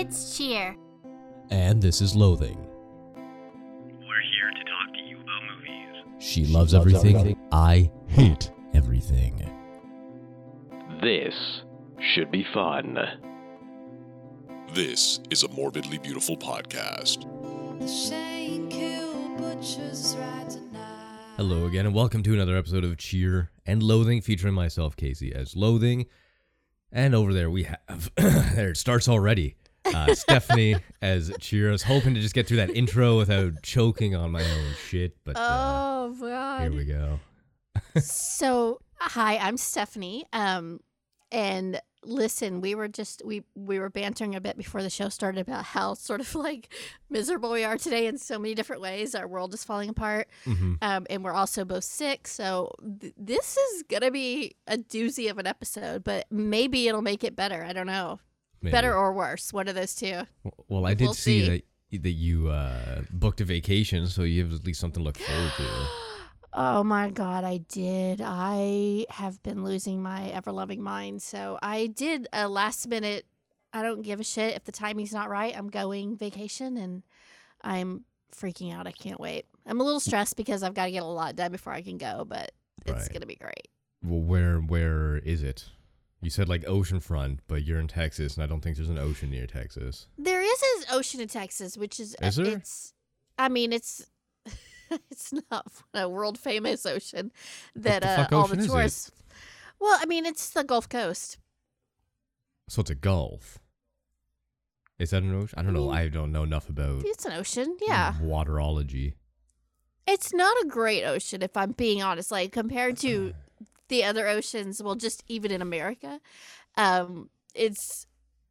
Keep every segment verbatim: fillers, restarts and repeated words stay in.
It's Cheer. And this is Loathing. We're here to talk to you about movies. She loves, she loves everything. everything. I hate everything. This should be fun. This is a morbidly beautiful podcast. The Shane Kill Butcher's Right Tonight. Hello again, and welcome to another episode of Cheer and Loathing, featuring myself, Casey, as Loathing. And over there we have, there it starts already, uh, Stephanie as Cheer. I was hoping to just get through that intro without choking on my own shit, but uh, oh, God. Here we go. So, hi, I'm Stephanie, um, and... Listen, we were just we we were bantering a bit before the show started about how sort of like miserable we are today in so many different ways. Our world is falling apart, mm-hmm. um, and we're also both sick. So th- this is gonna be a doozy of an episode, but maybe it'll make it better. I don't know, maybe. Better or worse, one of those two. Well, well I did we'll see, see that that you uh, booked a vacation, so you have at least something to look forward to. Oh my God, I did. I have been losing my ever-loving mind. So I did a last-minute, I don't give a shit if the timing's not right. I'm going vacation, and I'm freaking out. I can't wait. I'm a little stressed because I've got to get a lot done before I can go, but it's right. going to be great. Well, where where is it? You said like oceanfront, but you're in Texas, and I don't think there's an ocean near Texas. There is an ocean in Texas, which is... Is there? It's, I mean, it's... It's not a world famous ocean that the uh, all ocean the tourists. Well, I mean, it's the Gulf Coast. So it's a gulf. Is that an ocean? I don't I mean, know. I don't know enough about. It's an ocean, yeah. Waterology. It's not a great ocean, if I'm being honest. Like compared to the other oceans, well, just even in America, um, it's.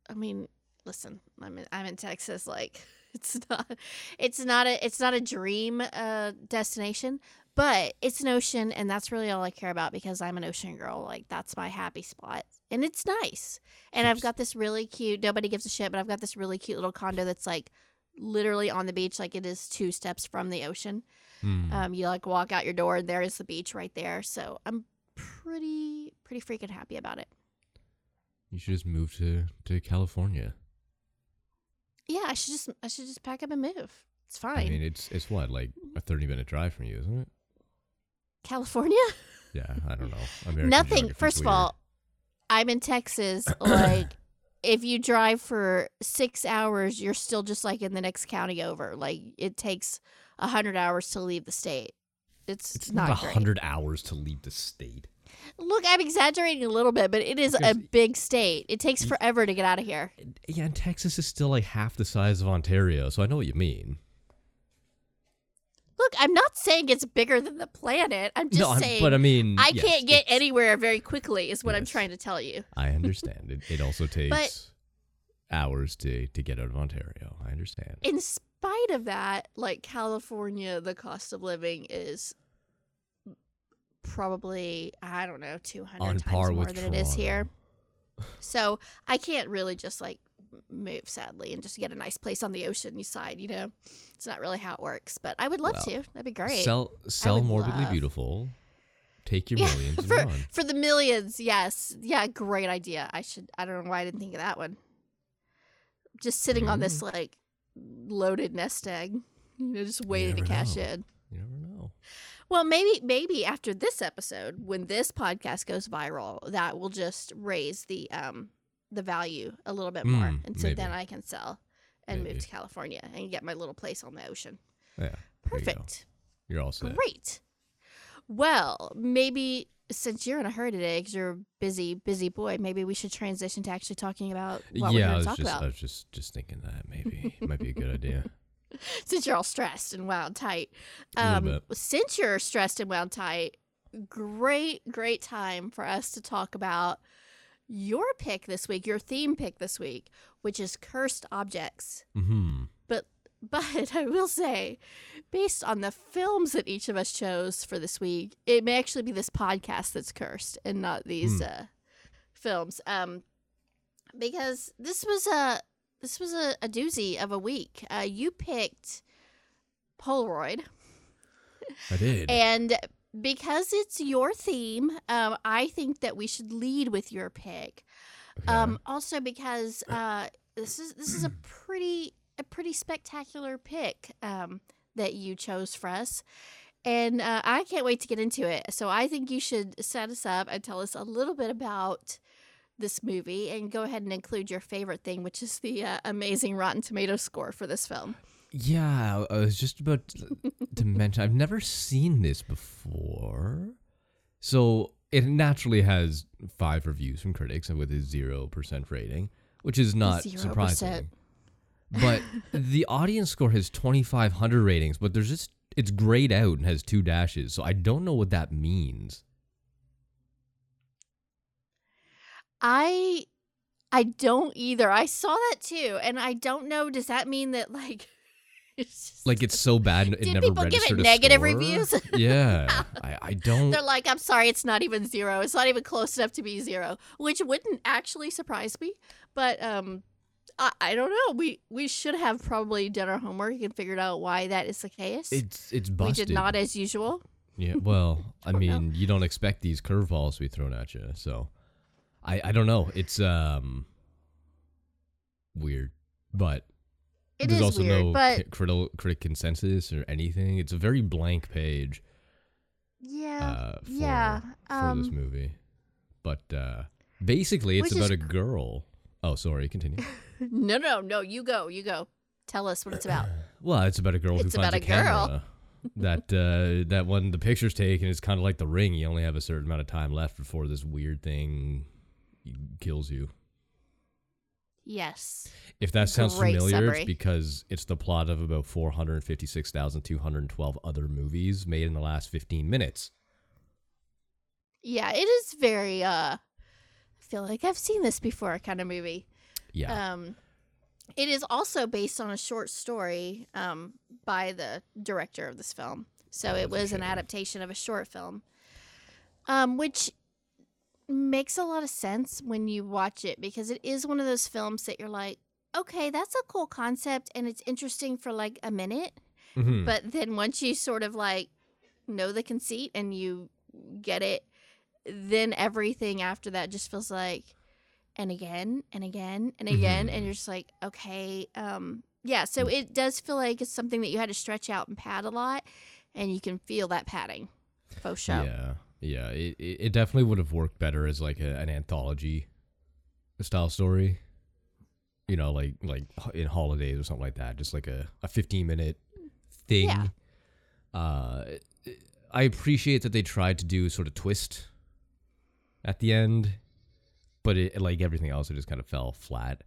I mean, listen, I'm in, I'm in Texas, like. It's not, it's not a, it's not a dream uh, destination, but it's an ocean, and that's really all I care about because I'm an ocean girl. Like that's my happy spot, and it's nice. And Oops. I've got this really cute. Nobody gives a shit, but I've got this really cute little condo that's like literally on the beach. Like it is two steps from the ocean. Mm. Um, you like walk out your door, and there is the beach right there. So I'm pretty, pretty freaking happy about it. You should just move to, to California. Yeah, I should just I should just pack up and move. It's fine. I mean, it's it's what, like a thirty-minute drive from you, isn't it? California? Yeah, I don't know. American Nothing. First weird. of all, I'm in Texas. Like, if you drive for six hours, you're still just, like, in the next county over. Like, it takes one hundred hours to leave the state. It's, it's not, not one hundred great. hours to leave the state. Look, I'm exaggerating a little bit, but it is because a big state. It takes forever to get out of here. Yeah, and Texas is still like half the size of Ontario, so I know what you mean. Look, I'm not saying it's bigger than the planet. I'm just no, I'm, saying but I, mean, I yes, can't get anywhere very quickly is what yes, I'm trying to tell you. I understand. It, it also takes but, hours to, to get out of Ontario. I understand. In spite of that, like California, the cost of living is... probably, I don't know, two hundred times more than Toronto. It is here. So I can't really just like move, sadly, and just get a nice place on the ocean side, you know? It's not really how it works, but I would love well, to. That'd be great. Sell, sell Morbidly love. Beautiful. Take your yeah, millions and for, run. For the millions, yes. Yeah, great idea. I should, I don't know why I didn't think of that one. Just sitting mm. on this like loaded nest egg, you know, just waiting to cash know. in. You never know. Well, maybe maybe after this episode, when this podcast goes viral, that will just raise the um the value a little bit more, mm, and so maybe. then I can sell and maybe. move to California and get my little place on the ocean. Yeah, perfect. You you're all set. Great. Well, maybe since you're in a hurry today because you're a busy, busy boy, maybe we should transition to actually talking about what yeah, we're going to talk just, about. Yeah, I was just just thinking that maybe it might be a good idea. Since you're all stressed and wound tight. Um, since you're stressed and wound tight, great, great time for us to talk about your pick this week, your theme pick this week, which is cursed objects. Mm-hmm. But but I will say, based on the films that each of us chose for this week, it may actually be this podcast that's cursed and not these mm. uh, films. Um, because this was a... This was a, a doozy of a week. Uh, you picked Polaroid. I did. And because it's your theme, um, I think that we should lead with your pick. Yeah. Um, also because uh, this is this is a pretty a pretty spectacular pick um, that you chose for us. And uh, I can't wait to get into it. So I think you should set us up and tell us a little bit about this movie and go ahead and include your favorite thing, which is the uh, amazing Rotten Tomatoes score for this film. Yeah, I was just about to mention, I've never seen this before. So it naturally has five reviews from critics and with a zero percent rating, which is not zero percent surprising. But the audience score has twenty-five hundred ratings, but there's just, it's grayed out and has two dashes, so I don't know what that means. I I don't either. I saw that too, and I don't know. Does that mean that like it's just, like it's so bad it never registered a score? Did people give it negative reviews? Yeah, I, I don't. They're like, I'm sorry, it's not even zero. It's not even close enough to be zero, which wouldn't actually surprise me. But um, I, I don't know. We we should have probably done our homework and figured out why that is the case. It's it's busted. We did not, as usual. Yeah. Well, I, I mean, know. You don't expect these curveballs to be thrown at you, so. I, I don't know. It's um weird, but it there's is also weird, no but critical critic consensus or anything. It's a very blank page. Yeah, uh, for, yeah. For um, this movie, but uh, basically, it's about is... a girl. Oh, sorry. Continue. no, no, no. You go. You go. Tell us what it's about. Well, it's about a girl it's who finds a, a camera. that uh, that when the picture's taken, it's kind of like The Ring. You only have a certain amount of time left before this weird thing kills you. Yes. If that sounds Great familiar, summary. It's because it's the plot of about four hundred fifty-six thousand two hundred twelve other movies made in the last fifteen minutes. Yeah, it is very, uh, I feel like I've seen this before kind of movie. Yeah. Um, it is also based on a short story um, by the director of this film. So that it was an adaptation of a short film, um, which makes a lot of sense when you watch it because it is one of those films that you're like, okay, that's a cool concept and it's interesting for like a minute. Mm-hmm. But then once you sort of like know the conceit and you get it, then everything after that just feels like, and again, and again, and again. Mm-hmm. And you're just like, okay. Um, yeah. So it does feel like it's something that you had to stretch out and pad a lot and you can feel that padding. Faux show. Yeah. Yeah, it it definitely would have worked better as like a, an anthology style story, you know, like like in Holidays or something like that, just like a, a fifteen minute thing. Yeah. Uh, I appreciate that they tried to do sort of twist at the end, but it, like everything else, it just kind of fell flat.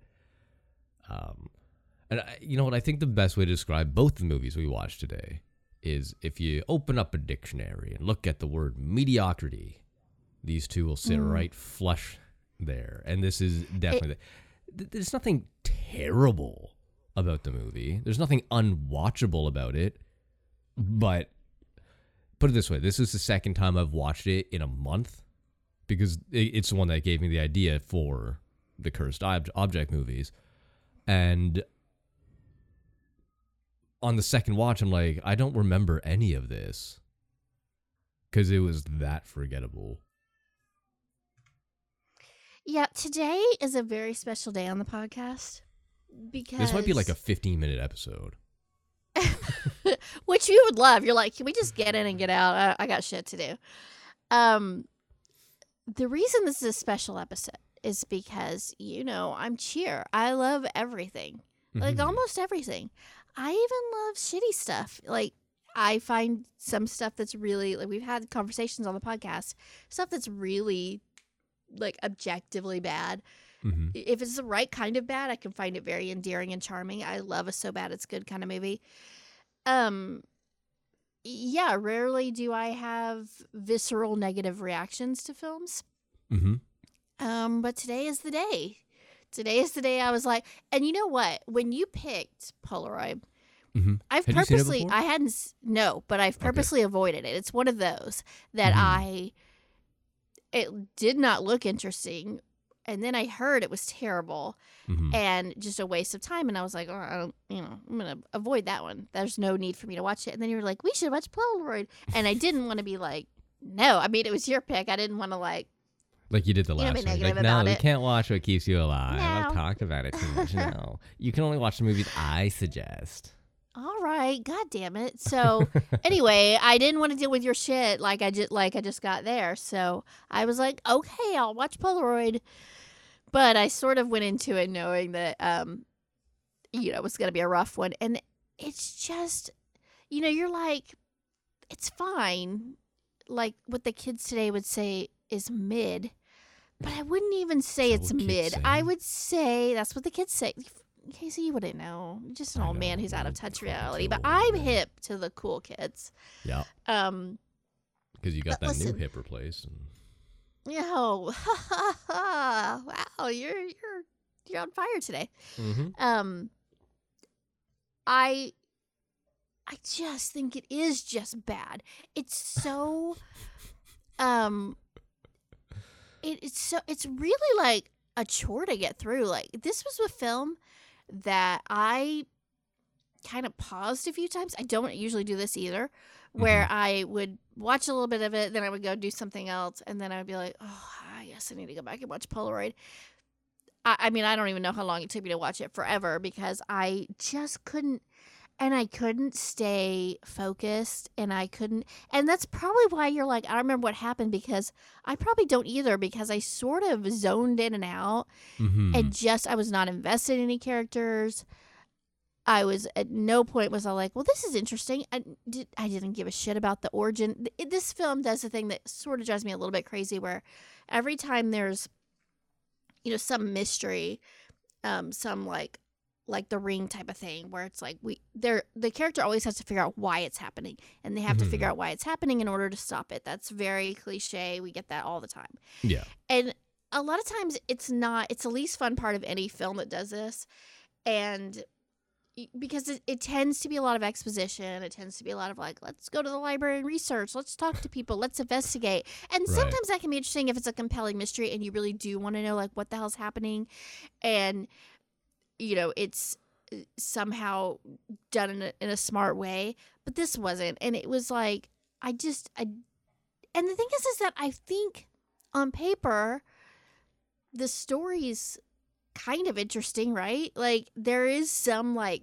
Um, and I, you know what? I think the best way to describe both the movies we watched today is if you open up a dictionary and look at the word mediocrity, these two will sit mm. right flush there. And this is definitely... It, th- there's nothing terrible about the movie. There's nothing unwatchable about it. But put it this way, this is the second time I've watched it in a month because it's the one that gave me the idea for the Cursed Ob- Object movies. And... on the second watch, I'm like, I don't remember any of this because it was that forgettable. Yeah, today is a very special day on the podcast because this might be like a fifteen minute episode, which you would love. You're like, can we just get in and get out? I, I got shit to do. Um, the reason this is a special episode is because, you know, I'm cheer. I love everything, like mm-hmm. almost everything. I even love shitty stuff. Like, I find some stuff that's really, like, we've had conversations on the podcast, stuff that's really, like, objectively bad. Mm-hmm. If it's the right kind of bad, I can find it very endearing and charming. I love a so bad it's good kind of movie. Um, yeah, rarely do I have visceral negative reactions to films. Mm-hmm. Um, but today is the day. Today is the day I was like, and you know what? When you picked Polaroid, mm-hmm. I've Had purposely, I hadn't, no, but I've purposely okay. avoided it. It's one of those that mm-hmm. I, it did not look interesting. And then I heard it was terrible mm-hmm. and just a waste of time. And I was like, oh, I don't, you know, I'm going to avoid that one. There's no need for me to watch it. And then you were like, we should watch Polaroid. And I didn't want to be like, no, I mean, it was your pick. I didn't want to like, Like you did the last one. Like, no, you can't watch What Keeps You Alive. No. I've talked about it too much. No. You can only watch the movies I suggest. All right. God damn it. So anyway, I didn't want to deal with your shit like I just, like I just got there. So I was like, okay, I'll watch Polaroid. But I sort of went into it knowing that, um, you know, it was going to be a rough one. And it's just, you know, you're like, it's fine. Like what the kids today would say is mid. But I wouldn't even say it's mid. Say. I would say that's what the kids say. Casey, you wouldn't know. You're just an I old know, man who's out of touch reality. But I'm man. hip to the cool kids. Yeah. Um, because you got that listen, new hip replace. And... Oh, wow! You're you're you're on fire today. Mm-hmm. Um, I I just think it is just bad. It's so, um. It, it's so it's really like a chore to get through. Like this was a film that I kind of paused a few times. I don't usually do this either, where mm-hmm. I would watch a little bit of it, then I would go do something else, and then I would be like, oh, I guess I need to go back and watch Polaroid. I, I mean, I don't even know how long it took me to watch it, forever, because I just couldn't, and I couldn't stay focused, and I couldn't, and that's probably why you're like, I don't remember what happened, because I probably don't either, because I sort of zoned in and out, mm-hmm. and just, I was not invested in any characters. I was, at no point was I like, well, this is interesting. I, did, I didn't give a shit about the origin. This film does the thing that sort of drives me a little bit crazy, where every time there's, you know, some mystery, um, some like, like The Ring type of thing, where it's like we there the character always has to figure out why it's happening, and they have mm-hmm. to figure out why it's happening in order to stop it. That's very cliche. We get that all the time. Yeah. And a lot of times it's not, it's the least fun part of any film that does this. And because it, it tends to be a lot of exposition. It tends to be a lot of like, let's go to the library and research. Let's talk to people. Let's investigate. And right. sometimes that can be interesting if it's a compelling mystery and you really do want to know like what the hell's happening. And you know, it's somehow done in a, in a smart way, but this wasn't. And it was like, I just, I, and the thing is, is that I think on paper, the story's kind of interesting, right? Like there is some like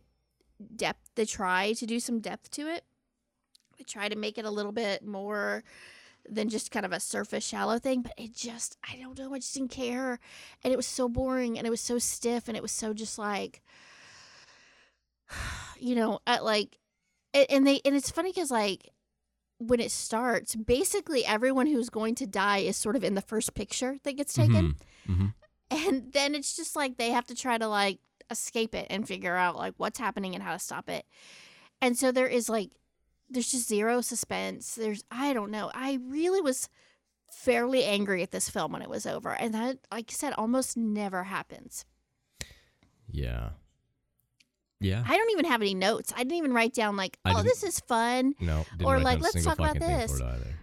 depth, they try to do some depth to it. They try to make it a little bit more than just kind of a surface shallow thing, but it just, I don't know, I just didn't care, and it was so boring, and it was so stiff, and it was so just like, you know, at like, and they, and it's funny because like when it starts, basically everyone who's going to die is sort of in the first picture that gets taken, mm-hmm. Mm-hmm. and then it's just like they have to try to like escape it and figure out like what's happening and how to stop it, and so there is like, there's just zero suspense. There's, I don't know. I really was fairly angry at this film when it was over. And that, like I said, almost never happens. Yeah. Yeah. I don't even have any notes. I didn't even write down like, I oh, this is fun. No. Or like, let's talk about this.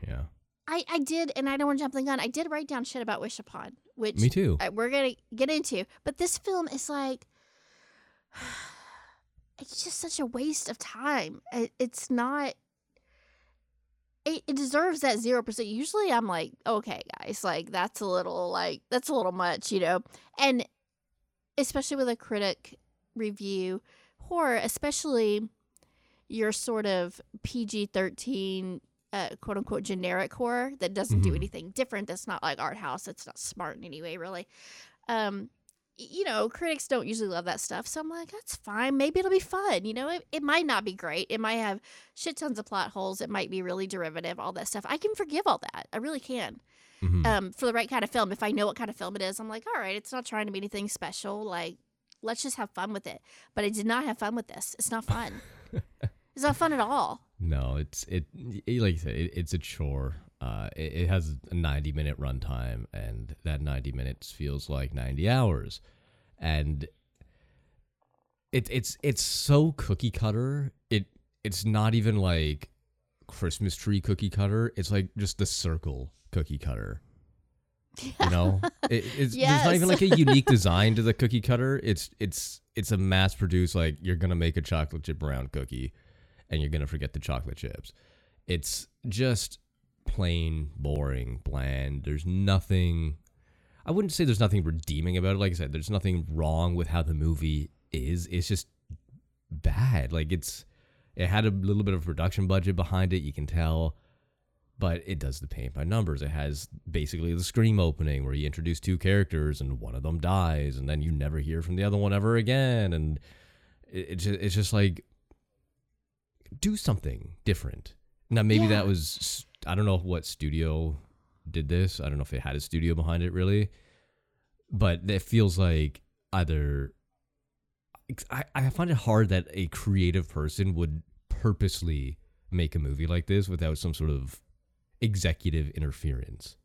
Yeah. I, I did, and I don't want to jump the gun. I did write down shit about Wish Upon, which Me too. I, we're going to get into. But this film is like... It's just such a waste of time. It, it's not. It, it deserves that zero percent. Usually, I'm like, okay, guys, like that's a little, like that's a little much, you know. And especially with a critic review horror, especially your sort of P G thirteen, uh, quote unquote, generic horror that doesn't mm-hmm. do anything different. That's not like art house. It's not smart in any way, really. Um, you know, critics don't usually love that stuff. So I'm like, that's fine. Maybe it'll be fun. You know, it, it might not be great. It might have shit tons of plot holes. It might be really derivative, all that stuff. I can forgive all that. I really can. Mm-hmm. Um, for the right kind of film. If I know what kind of film it is, I'm like, all right, it's not trying to be anything special. Like, let's just have fun with it. But I did not have fun with this. It's not fun. It's not fun at all. No, it's, it, it like you said, it, it's a chore. Uh, it, it has a ninety-minute runtime, and that ninety minutes feels like ninety hours, and it's it's it's so cookie cutter. It it's not even like Christmas tree cookie cutter. It's like just the circle cookie cutter. Yeah. You know, it, it's yes. There's not even like a unique design to the cookie cutter. It's it's it's a mass-produced like you're gonna make a chocolate chip round cookie, and you're gonna forget the chocolate chips. It's just plain, boring, bland. There's nothing I wouldn't say there's nothing redeeming about it. Like I said, there's nothing wrong with how the movie is. It's just bad. Like it's, it had a little bit of production budget behind it. You can tell, but it does the paint by numbers. It has basically the Scream opening where you introduce two characters and one of them dies and then you never hear from the other one ever again. And it, it, it's just like, do something different. Now, maybe yeah. that was, I don't know what studio did this. I don't know if it had a studio behind it really, but it feels like either I, I find it hard that a creative person would purposely make a movie like this without some sort of executive interference.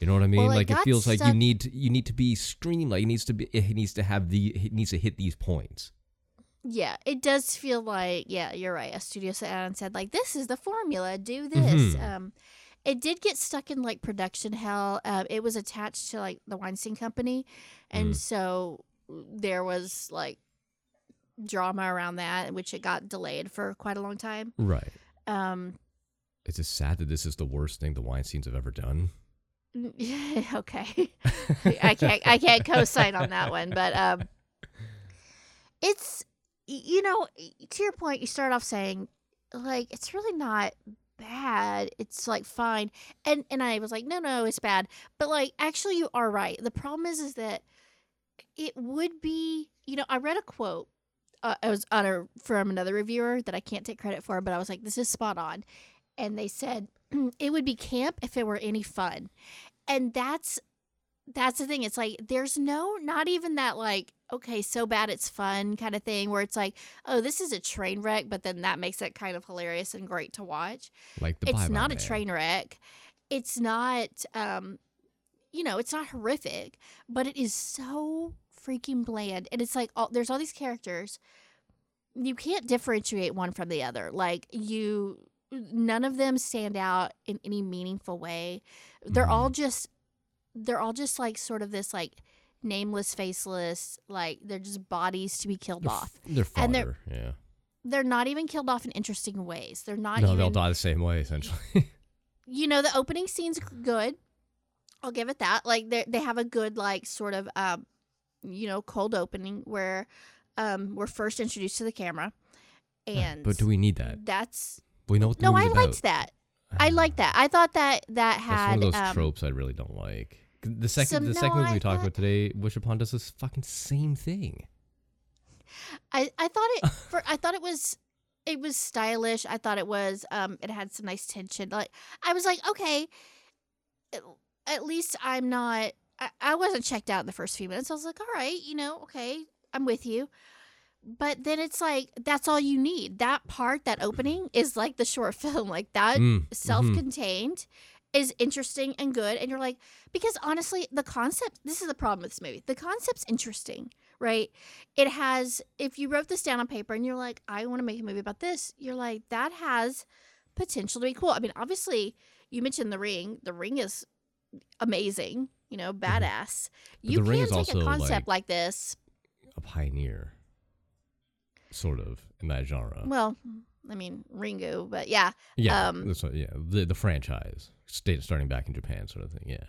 You know what I mean? Well, like it feels like you need to, you need to be streamlined. It needs to be, it needs to have the, it needs to hit these points. Yeah, it does feel like, yeah, you're right. A studio sat down and said, like, this is the formula, do this. Mm-hmm. Um, it did get stuck in, like, production hell. Uh, it was attached to, like, the Weinstein Company, and mm. so there was, like, drama around that, which it got delayed for quite a long time. Right. Um, it's just sad that this is the worst thing the Weinsteins have ever done. Okay. I can't, I can't co-sign on that one, but um, it's... You know, to your point, you start off saying, like, it's really not bad. It's, like, fine. And and I was like, no, no, it's bad. But, like, actually, you are right. The problem is is that it would be, you know, I read a quote. Uh, it was on a, from another reviewer that I can't take credit for, but I was like, this is spot on. And they said, it would be camp if it were any fun. And that's that's the thing. It's like, there's no, not even that, like, okay, so bad it's fun kind of thing where it's like, oh, this is a train wreck, but then that makes it kind of hilarious and great to watch. Like the It's not man. a train wreck. It's not, um, you know, it's not horrific, but it is so freaking bland. And it's like, all, there's all these characters. You can't differentiate one from the other. Like you, none of them stand out in any meaningful way. They're mm-hmm. all just, they're all just like sort of this like, nameless, faceless, like they're just bodies to be killed they're, off. They're fodder, and they're, yeah. They're not even killed off in interesting ways. They're not. No, even, they'll die the same way essentially. You know, the opening scene's good. I'll give it that. Like they they have a good like sort of um, you know, cold opening where um we're first introduced to the camera, and yeah, but do we need that? That's we know. What the no, I about. liked that. I, I liked that. I thought that that had that's one of those um, tropes I really don't like. The second Some, the second no, movie we talked about today, Wish Upon, does this fucking same thing. I, I thought it for I thought it was it was stylish. I thought it was um it had some nice tension. Like I was like, okay, it, at least I'm not I, I wasn't checked out in the first few minutes. I was like, all right, you know, okay, I'm with you. But then it's like that's all you need. That part, that opening is like the short film, like that mm, self-contained. Mm-hmm. Is interesting and good, and you're like, because honestly, the concept, this is the problem with this movie, the concept's interesting, right? It has, if you wrote this down on paper and you're like, I want to make a movie about this, you're like, that has potential to be cool. I mean, obviously, you mentioned The Ring. The Ring is amazing, you know, badass. But you can take a concept like, like this. A pioneer, sort of, in that genre. Well, I mean, Ringu, but yeah. Yeah, um, that's what, yeah the, the franchise. State starting back in Japan sort of thing, yeah.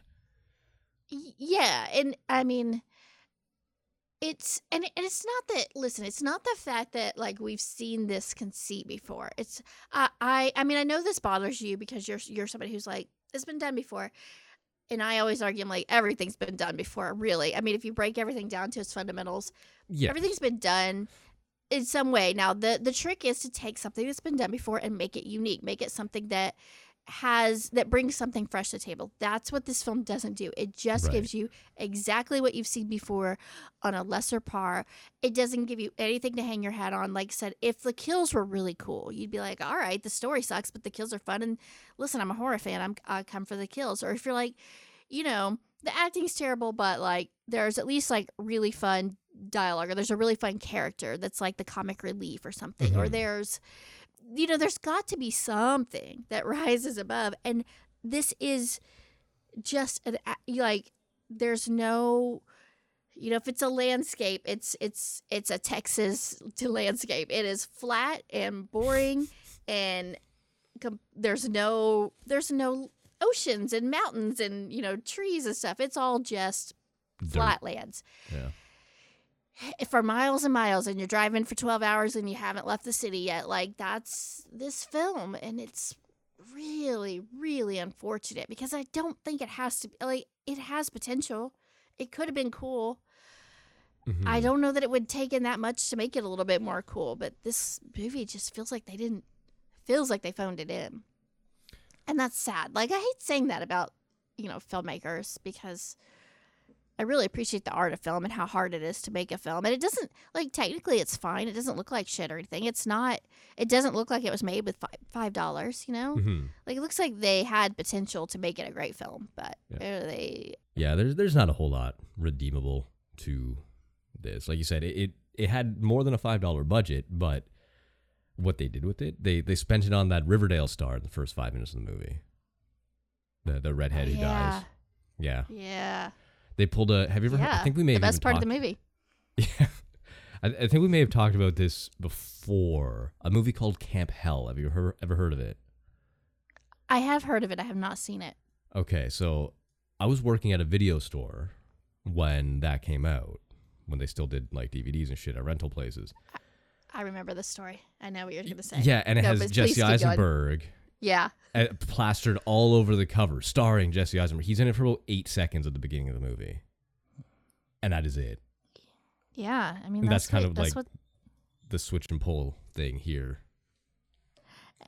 Yeah, and I mean, it's, and, and it's not that, listen, it's not the fact that, like, we've seen this conceit before. It's, uh, I, I mean, I know this bothers you because you're, you're somebody who's like, it's been done before. And I always argue, I'm like, everything's been done before, really. I mean, if you break everything down to its fundamentals, yes. Everything's been done in some way. Now, the, the trick is to take something that's been done before and make it unique, make it something that, has that brings something fresh to the table. That's what this film doesn't do. It just right. gives you exactly what you've seen before on a lesser par. It doesn't give you anything to hang your hat on. Like I said, if the kills were really cool, you'd be like, all right, the story sucks, but the kills are fun. And listen, I'm a horror fan. I'm, I come for the kills. Or if you're like, you know, the acting's terrible, but like there's at least like really fun dialogue or there's a really fun character that's like the comic relief or something. Mm-hmm. Or there's... You know, there's got to be something that rises above. And this is just, an, like, there's no, you know, if it's a landscape, it's it's it's a Texas to landscape. It is flat and boring and com- there's no, there's no oceans and mountains and, you know, trees and stuff. It's all just flatlands. Yeah. For miles and miles, and you're driving for twelve hours and you haven't left the city yet. Like, that's this film. And it's really, really unfortunate because I don't think it has to be, like, it has potential. It could have been cool. Mm-hmm. I don't know that it would take in that much to make it a little bit more cool, but this movie just feels like they didn't, feels like they phoned it in. And that's sad. Like, I hate saying that about, you know, filmmakers, because I really appreciate the art of film and how hard it is to make a film. And it doesn't, like, technically it's fine. It doesn't look like shit or anything. It's not, it doesn't look like it was made with five dollars, you know? Mm-hmm. Like, it looks like they had potential to make it a great film, but yeah. they... Yeah, there's, there's not a whole lot redeemable to this. Like you said, it, it, it had more than a five dollar budget, but what they did with it, they they spent it on that Riverdale star in the first five minutes of the movie. The the redhead who yeah. dies. Yeah. Yeah. They pulled a, have you ever yeah. heard, I think we may the have. The best part talked, of the movie. Yeah. I, I think we may have talked about this before. A movie called Camp Hell. Have you ever, ever heard of it? I have heard of it. I have not seen it. Okay. So I was working at a video store when that came out, when they still did like D V Ds and shit at rental places. I- I remember the story. I know what you're going to say. Yeah, and it no, has Jesse Eisenberg. Going. Yeah. Plastered all over the cover, starring Jesse Eisenberg. He's in it for about eight seconds at the beginning of the movie. And that is it. Yeah, I mean, that's, that's kind what, of that's like what... the switch and pull thing here.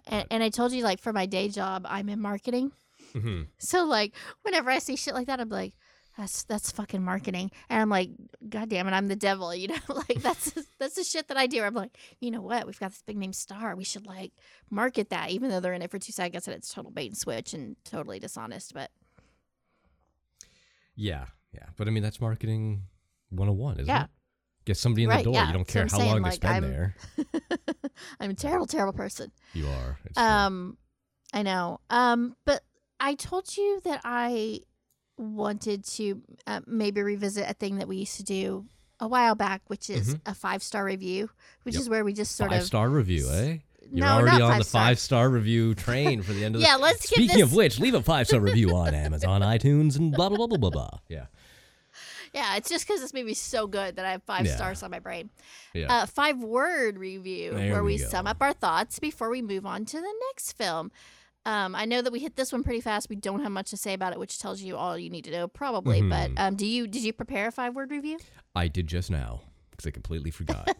And, and I told you, like, for my day job, I'm in marketing. Mm-hmm. So, like, whenever I see shit like that, I'm like, That's that's fucking marketing. And I'm like, God damn it, I'm the devil, you know? Like, that's that's the shit that I do. I'm like, you know what? We've got this big name star. We should, like, market that, even though they're in it for two seconds and it's total bait and switch and totally dishonest. But yeah, yeah. But I mean, that's marketing one oh one, isn't yeah. it? Get somebody in right, the door. Yeah. You don't care so how saying, long like, they spend I'm, there. I'm a terrible, terrible person. You are. It's um, true. I know. Um, but I told you that I... wanted to uh, maybe revisit a thing that we used to do a while back, which is mm-hmm. a five-star review, which yep. is where we just sort five of five-star review, eh? You're no, already on five the five-star review train for the end of yeah, the. Yeah, let's Speaking get this... of which, leave a five-star review on Amazon, iTunes, and blah blah blah blah blah blah. Yeah. Yeah, it's just because this movie's so good that I have five yeah. stars on my brain. Yeah. Uh, five-word review there where we, we sum up our thoughts before we move on to the next film. Um, I know that we hit this one pretty fast. We don't have much to say about it, which tells you all you need to know, probably. Mm-hmm. But um, do you did you prepare a five-word review? I did just now because I completely forgot.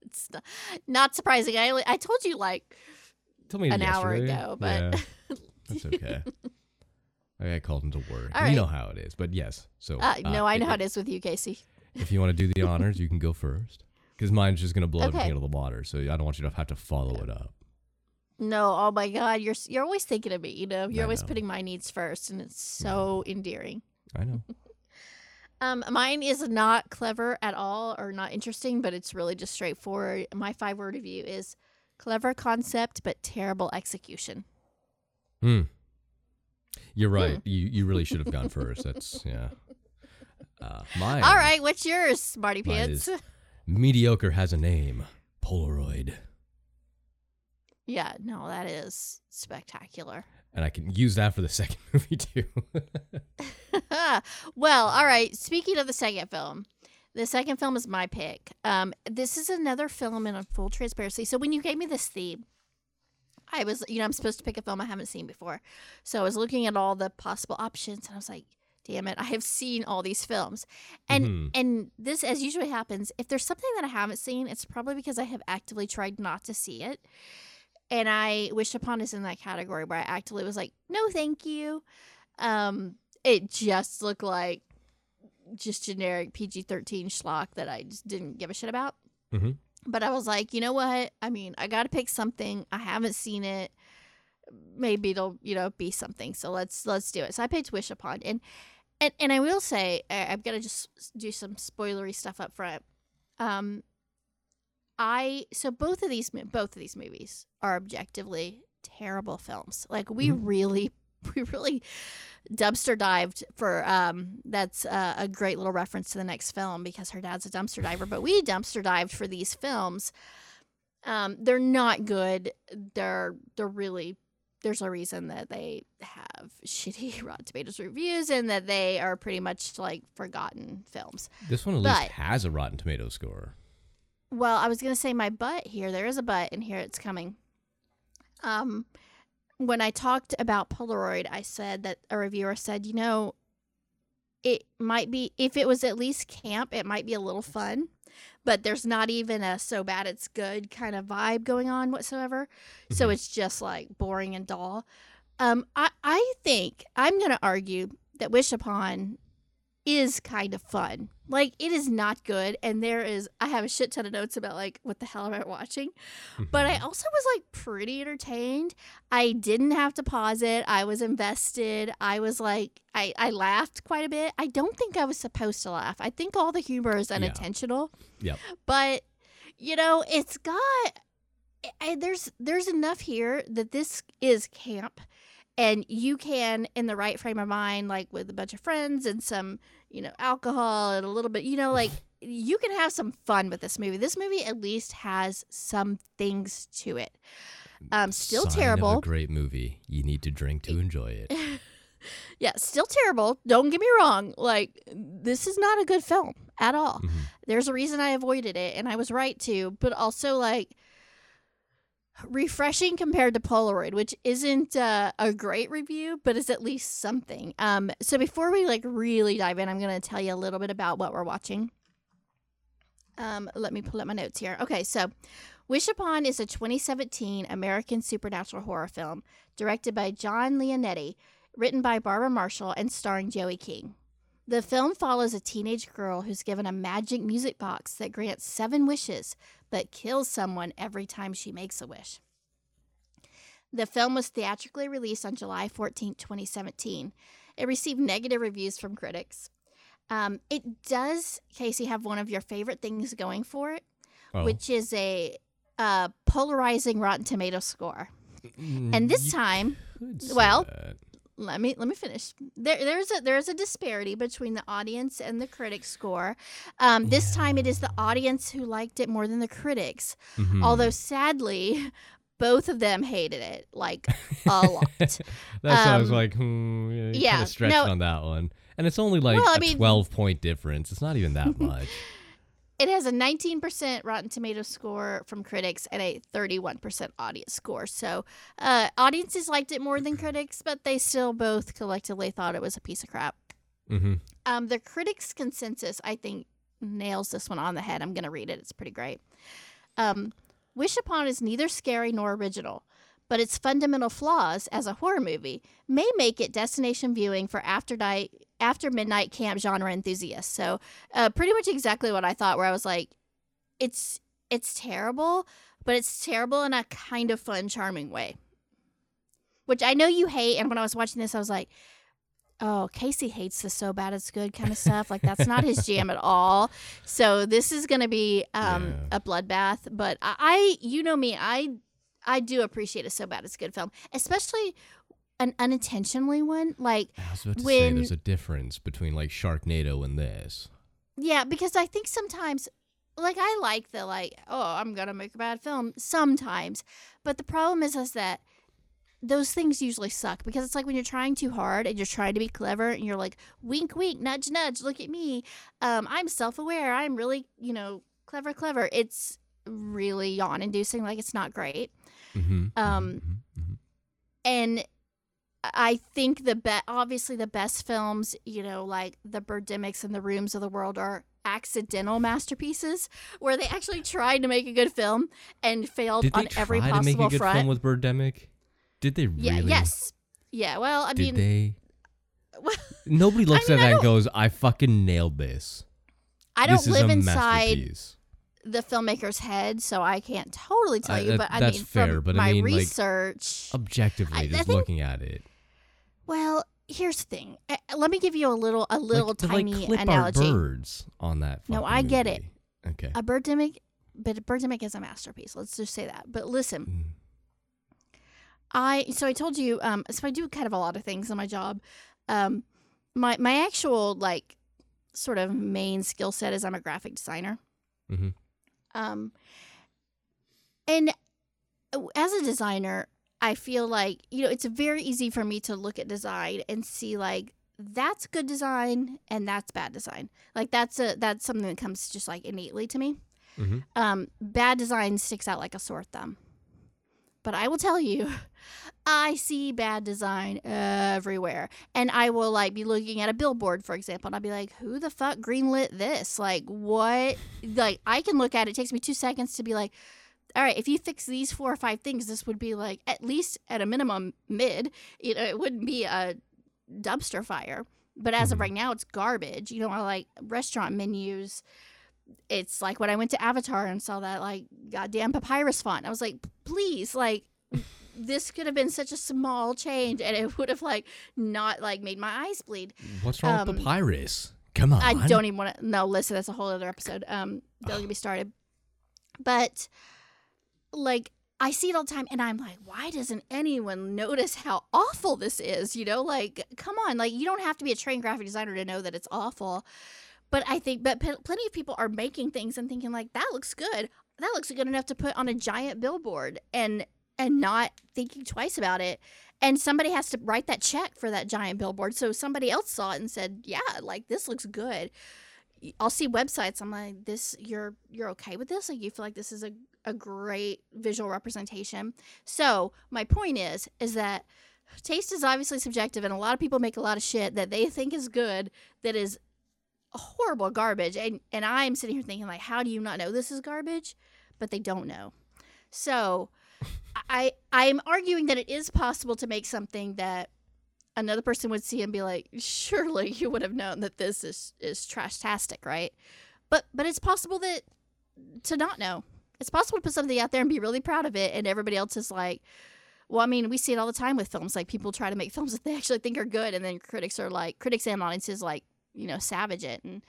It's not, not surprising. I only, I told you like Tell me an yesterday. hour ago, but yeah. That's okay. I called into work. Right. You know how it is, but yes. So uh, uh, no, I know it, how it is with you, Casey. If you want to do the honors, you can go first because mine's just gonna blow okay. everything out of the water. So I don't want you to have to follow yeah. it up. No, oh my God, you're you're always thinking of me, you know? You're I always know. putting my needs first, and it's so yeah. endearing. I know. um, mine is not clever at all or not interesting, but it's really just straightforward. My five-word review is clever concept but terrible execution. Hmm. You're right. Mm. You you really should have gone first. That's, yeah. Uh, mine. All right, what's yours, Smarty Pants? Mine is, mediocre has a name, Polaroid. Yeah, no, that is spectacular. And I can use that for the second movie, too. Well, all right. Speaking of the second film, the second film is my pick. Um, this is another film in a full transparency. So when you gave me this theme, I was, you know, I'm supposed to pick a film I haven't seen before. So I was looking at all the possible options, and I was like, damn it, I have seen all these films. And mm-hmm. and this, as usually happens, if there's something that I haven't seen, it's probably because I have actively tried not to see it. And I Wish Upon is in that category where I actively was like, no, thank you. Um, it just looked like just generic P G thirteen schlock that I just didn't give a shit about. Mm-hmm. But I was like, you know what? I mean, I got to pick something. I haven't seen it. Maybe it'll, you know, be something. So let's let's do it. So I picked Wish Upon. And, and, and I will say, I, I've got to just do some spoilery stuff up front. Um I so both of these both of these movies are objectively terrible films. Like we mm. really we really dumpster dived for um that's uh, a great little reference to the next film because her dad's a dumpster diver, but we dumpster dived for these films. Um they're not good. They're they're really there's a reason that they have shitty Rotten Tomatoes reviews and that they are pretty much like forgotten films. This one at but, least has a Rotten Tomatoes score. Well, I was going to say my butt here. There is a butt, and here it's coming. Um, when I talked about Polaroid, I said that a reviewer said, you know, it might be, if it was at least camp, it might be a little fun, but there's not even a so bad it's good kind of vibe going on whatsoever. Mm-hmm. So it's just like boring and dull. Um, I, I think I'm going to argue that Wish Upon is kind of fun. Like, it is not good. And there is, I have a shit ton of notes about like, what the hell am I watching? Mm-hmm. But I also was like pretty entertained. I didn't have to pause it. I was invested. I was like, I, I laughed quite a bit. I don't think I was supposed to laugh. I think all the humor is unintentional. Yeah. Yep. But, you know, it's got, I, there's there's enough here that this is camp. And you can, in the right frame of mind, like with a bunch of friends and some, you know, alcohol and a little bit, you know, like you can have some fun with this movie. This movie at least has some things to it. Um, still Sign terrible. Of a great movie. You need to drink to enjoy it. Yeah, still terrible. Don't get me wrong. Like, this is not a good film at all. Mm-hmm. There's a reason I avoided it, and I was right to. But also, like, refreshing compared to Polaroid, which isn't uh, a great review, but is at least something. Um, so before we like really dive in, I'm going to tell you a little bit about what we're watching. Um, let me pull up my notes here. Okay, so Wish Upon is a twenty seventeen American supernatural horror film directed by John Leonetti, written by Barbara Marshall, and starring Joey King. The film follows a teenage girl who's given a magic music box that grants seven wishes, but kills someone every time she makes a wish. The film was theatrically released on July fourteenth, twenty seventeen. It received negative reviews from critics. Um, it does, Casey, have one of your favorite things going for it, oh. which is a, a polarizing Rotten Tomatoes score. Mm, and this time, well... That. Let me let me finish. There there's a there's a disparity between the audience and the critic score. Um, this yeah. time it is the audience who liked it more than the critics. Mm-hmm. Although sadly, both of them hated it like a lot. That's um, what I was like, hmm, yeah, you yeah, kind of stretched no, on that one. And it's only like well, a I mean, twelve point difference. It's not even that much. It has a nineteen percent Rotten Tomatoes score from critics and a thirty-one percent audience score. So uh, audiences liked it more than critics, but they still both collectively thought it was a piece of crap. Mm-hmm. Um, the critics' consensus, I think, nails this one on the head. I'm going to read it. It's pretty great. Um, Wish Upon is neither scary nor original, but its fundamental flaws as a horror movie may make it destination viewing for after night. After midnight camp genre enthusiasts. So uh, pretty much exactly what I thought, where I was like, it's it's terrible, but it's terrible in a kind of fun, charming way, which I know you hate. And when I was watching this, I was like, oh, Casey hates the so bad it's good kind of stuff. Like, that's not his jam at all. So this is going to be um, yeah. a bloodbath. But I, I, you know me, I I do appreciate a so bad it's good film, especially an unintentionally one, like I was about to when, say there's a difference between like Sharknado and this. Yeah, because I think sometimes, like I like the like, oh, I'm gonna make a bad film sometimes, but the problem is is that those things usually suck because it's like when you're trying too hard and you're trying to be clever and you're like, wink, wink, nudge, nudge, look at me, um, I'm self-aware, I'm really, you know, clever, clever. It's really yawn-inducing. Like, it's not great. Mm-hmm, um, mm-hmm, mm-hmm. and. I think the be- obviously the best films, you know, like the Birdemics and the Rooms of the world are accidental masterpieces where they actually tried to make a good film and failed on every possible front. Did they try to make a good film with Birdemic? Did they really? Yeah, yes. Yeah, well, I Did mean. Did they? Well, nobody looks I mean, at I that and goes, I fucking nailed this. I don't this live inside the filmmaker's head, so I can't totally tell you, uh, that, but I that's mean, fair, from but my I mean, research. Like, objectively, I, just I think, looking at it. Well, here's the thing. Uh, let me give you a little, a little like, tiny like clip analogy. Our birds on that. No, I get movie. It. Okay. A Birdemic, but a Birdemic is a masterpiece. Let's just say that. But listen, mm. I so I told you. Um, so I do kind of a lot of things in my job. Um, my my actual like sort of main skill set is I'm a graphic designer. Mm-hmm. Um, and as a designer, I feel like, you know, it's very easy for me to look at design and see like, that's good design and that's bad design. Like that's a that's something that comes just like innately to me. Mm-hmm. Um, bad design sticks out like a sore thumb. But I will tell you, I see bad design everywhere. And I will like be looking at a billboard, for example, and I'll be like, who the fuck greenlit this? Like what? Like I can look at it. It takes me two seconds to be like, all right, if you fix these four or five things, this would be like at least at a minimum mid. You know, it wouldn't be a dumpster fire. But as of right now, it's garbage. You know, I like restaurant menus. It's like when I went to Avatar and saw that like goddamn papyrus font. I was like, please, like this could have been such a small change and it would have like not like made my eyes bleed. What's wrong um, with papyrus? Come on. I don't even want to. No, listen, that's a whole other episode. Um, don't get me started. But like I see it all the time, and I'm like, why doesn't anyone notice how awful this is? You know, like, come on. Like, you don't have to be a trained graphic designer to know that it's awful. But I think, but p- plenty of people are making things and thinking, like, that looks good. That looks good enough to put on a giant billboard and and not thinking twice about it. And somebody has to write that check for that giant billboard. So somebody else saw it and said, yeah, like, this looks good. I'll see websites. I'm like, this, you're you're okay with this? Like, you feel like this is a a great visual representation. So my point is, is that taste is obviously subjective, and a lot of people make a lot of shit that they think is good that is horrible garbage. And, and I'm sitting here thinking like, how do you not know this is garbage? But they don't know. So I, I'm arguing that it is possible to make something that another person would see and be like, surely you would have known that this is, is trash-tastic, right? But, but it's possible that to not know. It's possible to put something out there and be really proud of it, and everybody else is like, well, I mean, we see it all the time with films. Like, people try to make films that they actually think are good, and then critics are like, critics and audiences like, you know, savage it. And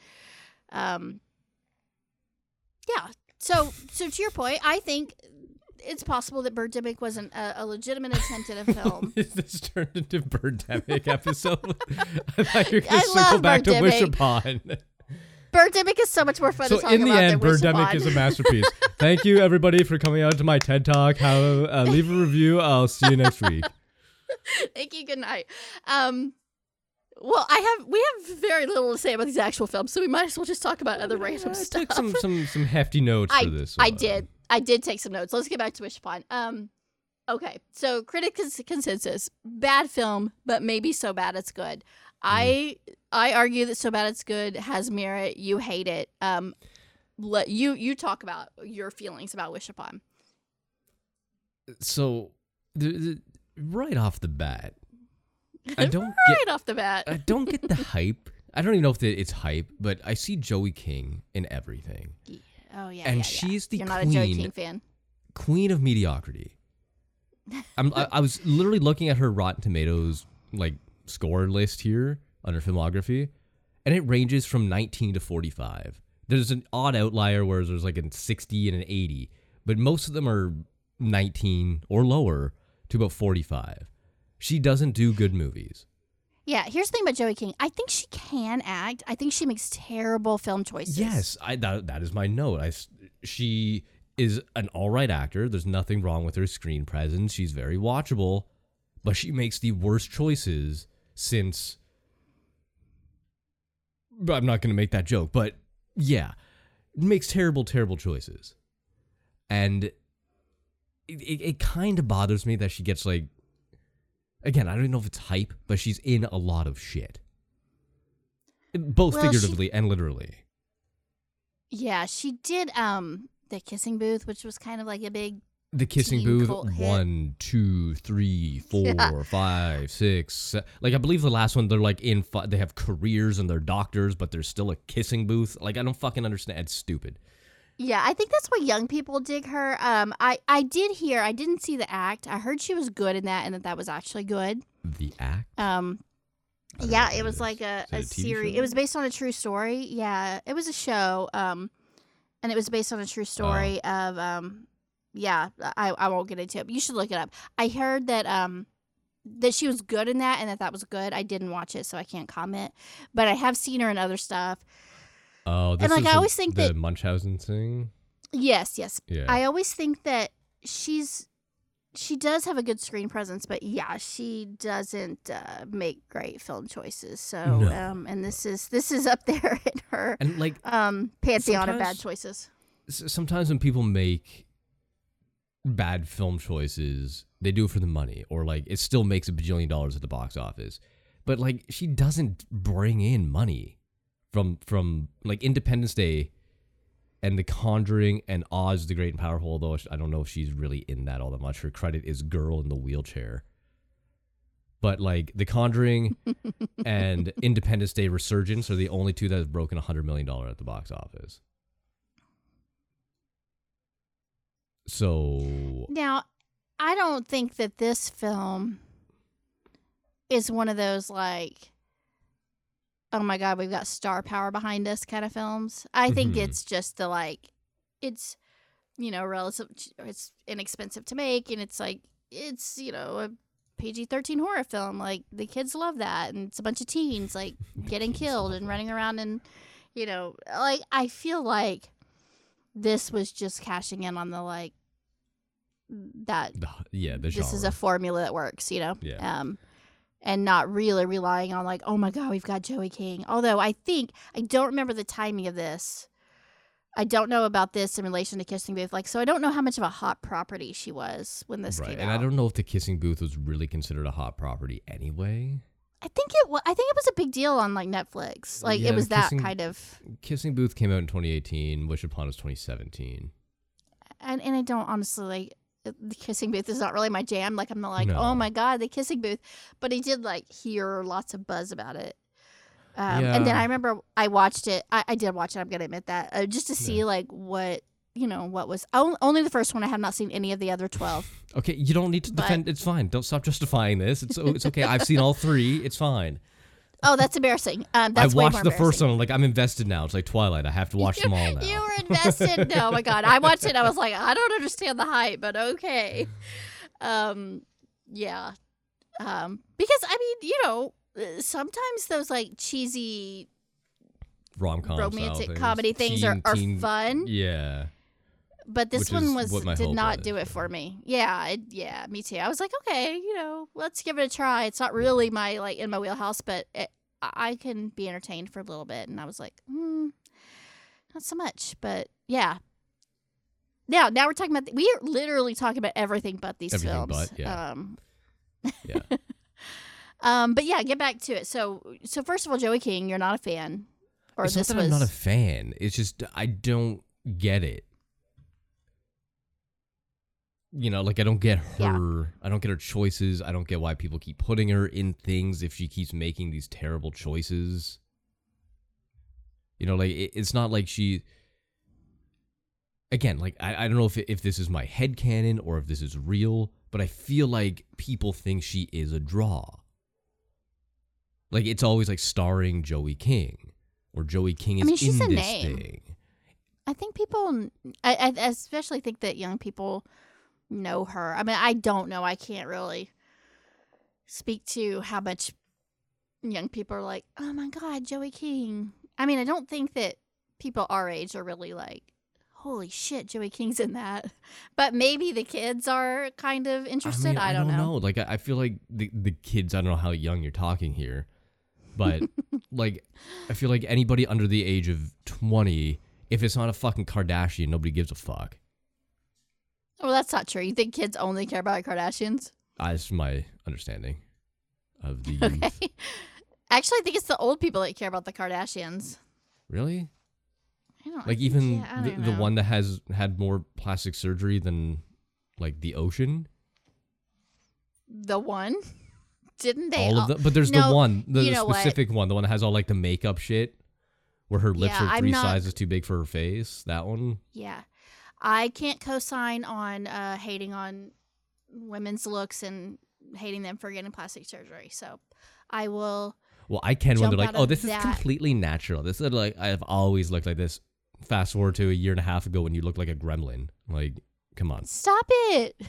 um, yeah. So, so to your point, I think it's possible that Birdemic wasn't a, a legitimate attempt at a film. This turned into Birdemic episode. I thought you were going to circle back Birdemic. To Wish Upon. Birdemic is so much more fun so to talk about than Wish Upon. So in the end, Birdemic is a masterpiece. Thank you, everybody, for coming out to my TED Talk. Have, uh, leave a review. I'll see you next week. Thank you. Good night. Um, well, I have we have very little to say about these actual films, so we might as well just talk about other yeah, random I stuff. I took some, some, some hefty notes I, for this. I one. did. I did take some notes. Let's get back to Wish Upon. Um, okay, so critic consensus. Bad film, but maybe so bad it's good. I I argue that so bad it's good has merit. You hate it. Um, let you you talk about your feelings about Wish Upon. So, the, the, right off the bat, I don't right get, off the bat. I don't get the hype. I don't even know if the, it's hype, but I see Joey King in everything. Yeah. Oh yeah, and yeah, she's yeah. the You're queen, not a Joey King fan. Queen of mediocrity. I'm, I, I was literally looking at her Rotten Tomatoes like. score list here under filmography, and it ranges from nineteen to forty-five. There's an odd outlier where there's like a sixty and an eighty, but most of them are nineteen or lower to about forty-five. She doesn't do good movies. Yeah, here's the thing about Joey King. I think she can act. I think she makes terrible film choices. Yes, I that, that is my note. I, she is an all right actor. There's nothing wrong with her screen presence. She's very watchable, but she makes the worst choices. Since I'm not going to make that joke, but yeah, makes terrible, terrible choices. And it, it, it kind of bothers me that she gets like, again, I don't even know if it's hype, but she's in a lot of shit. Both well, figuratively she, and literally. Yeah, she did um the Kissing Booth, which was kind of like a big The Kissing Booth, one, two, three, four, yeah. five, six, seven. Like, I believe the last one, they're like in, fi- they have careers and they're doctors, but there's still a kissing booth. Like, I don't fucking understand. It's stupid. Yeah, I think that's why young people dig her. Um, I, I did hear, I didn't see the act. I heard she was good in that and that that was actually good. The act? Um, yeah, it was like a, a, a series. Show? It was based on a true story. Yeah, it was a show. Um, and it was based on a true story oh. of, um. Yeah, I, I won't get into it, but you should look it up. I heard that um that she was good in that and that that was good. I didn't watch it, so I can't comment. But I have seen her in other stuff. Oh, this and, like, is I always a, think the that, Munchausen thing? Yes, yes. Yeah. I always think that she's she does have a good screen presence, but yeah, she doesn't uh, make great film choices. So, no. um, and this is this is up there in her and like um, pantheon of bad choices. Sometimes when people make bad film choices, they do it for the money, or like it still makes a bajillion dollars at the box office. But like she doesn't bring in money from from like Independence Day and The Conjuring and Oz the Great and Powerful, although I don't know if she's really in that all that much. Her credit is Girl in the Wheelchair. But like The Conjuring and Independence Day Resurgence are the only two that have broken one hundred million dollars at the box office. So... Now, I don't think that this film is one of those like... oh my God, we've got star power behind us kind of films. I think mm-hmm. it's just the, like, it's, you know, relative, it's inexpensive to make. And it's like, it's, you know, a P G thirteen horror film. Like, the kids love that. And it's a bunch of teens, like, getting killed and running around and, you know, like, I feel like this was just cashing in on the, like, that. The, yeah, the genre. This is a formula that works, you know? Yeah. Um, And not really relying on like, oh my God, we've got Joey King. Although I think, I don't remember the timing of this. I don't know about this in relation to Kissing Booth. Like, so I don't know how much of a hot property she was when this right. came and out. And I don't know if the Kissing Booth was really considered a hot property anyway. I think it was, I think it was a big deal on like Netflix. Like yeah, it was kissing, that kind of. Kissing Booth came out in twenty eighteen. Wish Upon was twenty seventeen. And and I don't honestly like. The Kissing Booth is not really my jam. Like, I'm not like, no. oh, my God, the Kissing Booth. But I did, like, hear lots of buzz about it. Um, yeah. And then I remember I watched it. I, I did watch it. I'm going to admit that. Uh, just to see, yeah. like, what, you know, what was. Only the first one. I have not seen any of the other twelve. Okay, you don't need to but... defend. It's fine. Don't stop justifying this. It's it's okay. I've seen all three. It's fine. Oh, that's embarrassing. Um, that's I way watched the first one. I'm like, I'm invested now. It's like Twilight. I have to watch you, them all now. You were invested. No, oh my God. I watched it. I was like, I don't understand the hype, but okay. Um, yeah. Um, because, I mean, you know, sometimes those, like, cheesy rom-com romantic things. comedy things teen, are, are teen, fun. Yeah. But this Which one was did not is. do it for me. Yeah, it, yeah, me too. I was like, okay, you know, let's give it a try. It's not really my like in my wheelhouse, but it, I can be entertained for a little bit. And I was like, hmm, not so much. But yeah, now now we're talking about th- we are literally talking about everything but these everything films. But, yeah. Um, yeah. um, but yeah, get back to it. So so first of all, Joey King, you're not a fan. Or it's this not that was... I'm not a fan. It's just I don't get it. You know, like, I don't get her, yeah. I don't get her choices. I don't get why people keep putting her in things if she keeps making these terrible choices. You know, like, it, it's not like she, again, like, I, I don't know if, it, if this is my headcanon or if this is real, but I feel like people think she is a draw. Like, it's always, like, starring Joey King, or Joey King is I mean, she's in a this name. thing. I think people, I, I especially think that young people... know her. I mean, I don't know. I can't really speak to how much young people are like, oh my God, Joey King. I mean, I don't think that people our age are really like, holy shit, Joey King's in that. But maybe the kids are kind of interested. I, mean, I, I don't, don't know. know. Like, I feel like the, the kids, I don't know how young you're talking here, but like, I feel like anybody under the age of twenty, if it's not a fucking Kardashian, nobody gives a fuck. Well, that's not true. You think kids only care about Kardashians? That's my understanding of the okay. youth. Actually, I think it's the old people that care about the Kardashians. Really? I don't like even yeah, I don't the, know. the one that has had more plastic surgery than like the ocean. The one? Didn't they? All, all... of them? But there's no, the one, the, the specific what? one, the one that has all like the makeup shit, where her lips yeah, are three not... sizes too big for her face. That one. Yeah. I can't co-sign on uh, hating on women's looks and hating them for getting plastic surgery. So I will. Well, I can when they're like, oh, this that. is completely natural. This is like, I've always looked like this. Fast forward to a year and a half ago when you looked like a gremlin. Like, come on. Stop it.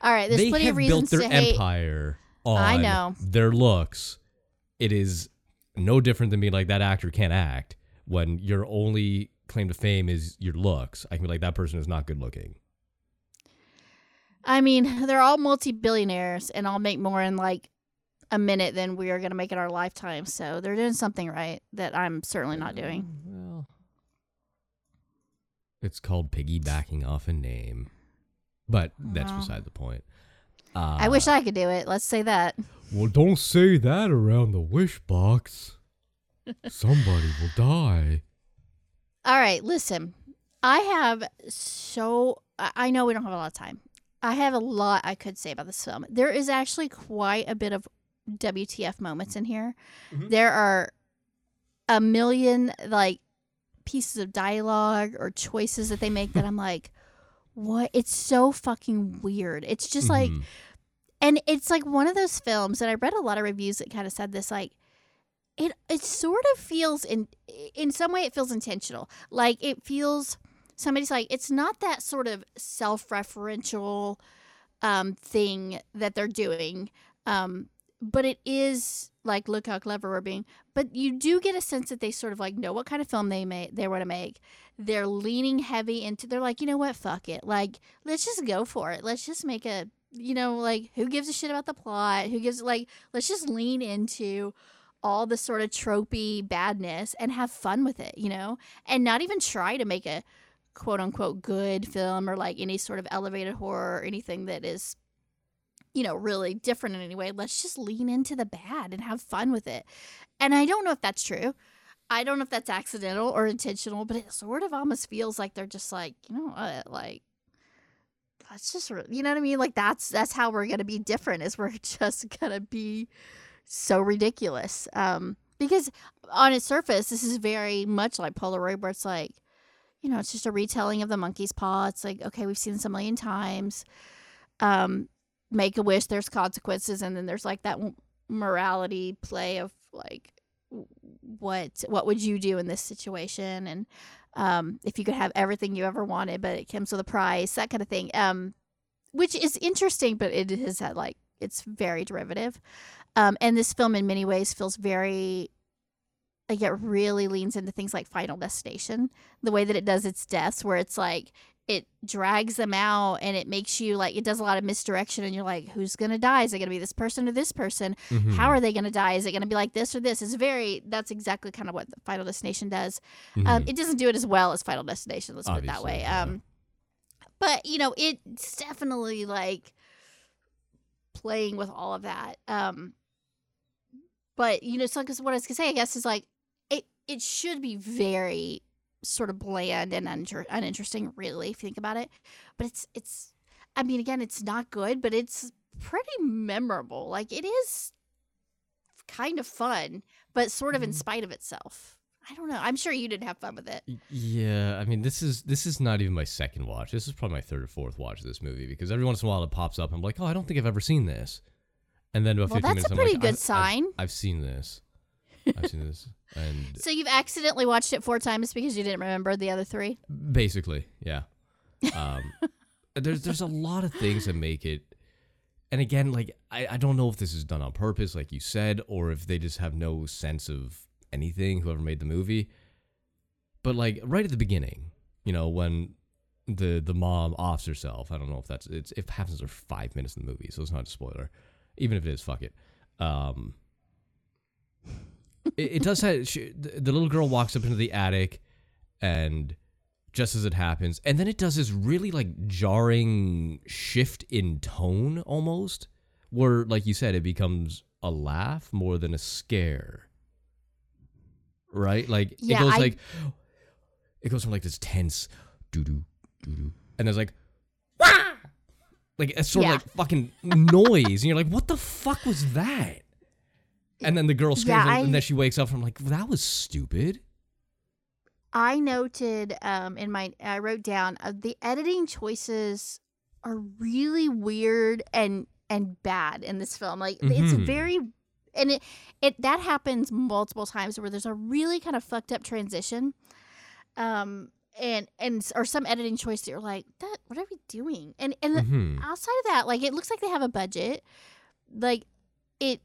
All right. There's they plenty of reasons to hate. They have built their empire on I know. their looks. It is no different than being like, that actor can't act when you're only. Claim to fame is your looks. I can be like, that person is not good looking. I mean, they're all multi-billionaires and all make more in like a minute than we are going to make in our lifetime. So they're doing something right that I'm certainly not doing. Well, it's called piggybacking off a name, but that's wow. beside the point. Uh, I wish I could do it. Let's say that. Well, don't say that around the wish box. Somebody will die. All right, listen. I have so... I know we don't have a lot of time. I have a lot I could say about this film. There is actually quite a bit of W T F moments in here. Mm-hmm. There are a million, like, pieces of dialogue or choices that they make that I'm like, what? It's so fucking weird. It's just mm-hmm. like... And it's like one of those films that I read a lot of reviews that kind of said this, like, it it sort of feels, in in some way it feels intentional. Like, it feels... Somebody's like, it's not that sort of self-referential um, thing that they're doing, um, but it is like, look how clever we're being. But you do get a sense that they sort of like know what kind of film they may they want to make. They're leaning heavy into. They're like, you know what, fuck it, like let's just go for it. Let's just make a, you know, like who gives a shit about the plot? Who gives like let's just lean into all the sort of tropey badness and have fun with it, you know, and not even try to make a quote unquote good film or like any sort of elevated horror or anything that is, you know, really different in any way. Let's just lean into the bad and have fun with it. And I don't know if that's true. I don't know if that's accidental or intentional, but it sort of almost feels like they're just like, you know, uh, like that's just, re- you know what I mean? Like that's, that's how we're going to be different, is we're just going to be so ridiculous. Um, because on its surface, this is very much like Polaroid, where it's like, you know, it's just a retelling of the monkey's paw. It's like, okay, we've seen this a million times. Um, make a wish, there's consequences. And then there's like that morality play of like, what what would you do in this situation? And um, if you could have everything you ever wanted, but it comes with a price, that kind of thing. Um, which is interesting, but it is that like, it's very derivative. Um, and this film in many ways feels very... Like it really leans into things like Final Destination, the way that it does its deaths, where it's like it drags them out and it makes you like, it does a lot of misdirection and you're like, who's going to die? Is it going to be this person or this person? Mm-hmm. How are they going to die? Is it going to be like this or this? It's very, that's exactly kind of what Final Destination does. Mm-hmm. Um, it doesn't do it as well as Final Destination, let's Obviously, put it that way. Yeah. Um, but, you know, it's definitely like playing with all of that. Um, but, you know, so like what I was going to say, I guess, is like, it should be very sort of bland and uninter- uninteresting, really, if you think about it. But it's, it's, I mean, again, it's not good, but it's pretty memorable. Like, it is kind of fun, but sort of in spite of itself. I don't know. I'm sure you didn't have fun with it. Yeah. I mean, this is, this is not even my second watch. This is probably my third or fourth watch of this movie, because every once in a while it pops up. And I'm like, oh, I don't think I've ever seen this. And then about well, fifteen minutes, I'm like, that's a pretty good sign. I've, I've seen this. I've seen this. And so you've accidentally watched it four times because you didn't remember the other three? Basically, yeah. Um, there's there's a lot of things that make it, and again, like I, I don't know if this is done on purpose, like you said, or if they just have no sense of anything, whoever made the movie. But like right at the beginning, you know, when the the mom offs herself, I don't know if that's it's it happens for five minutes in the movie, so it's not a spoiler. Even if it is, fuck it. Um It, it does have, she, the little girl walks up into the attic, and just as it happens, and then it does this really, like, jarring shift in tone, almost, where, like you said, it becomes a laugh more than a scare, right? Like, yeah, it goes, I... like, it goes from, like, this tense, doo-doo, doo-doo, and there's, like, wah! Like, a sort yeah. of, like, fucking noise, and you're like, what the fuck was that? And then the girl screams, yeah, I, and then she wakes up. And I'm like, well, that was stupid. I noted um, in my, I wrote down uh, the editing choices are really weird and and bad in this film. Like mm-hmm. it's very, and it it that happens multiple times where there's a really kind of fucked up transition, um, and and or some editing choice that you're like, that what are we doing? And and mm-hmm. outside of that, like it looks like they have a budget, like it.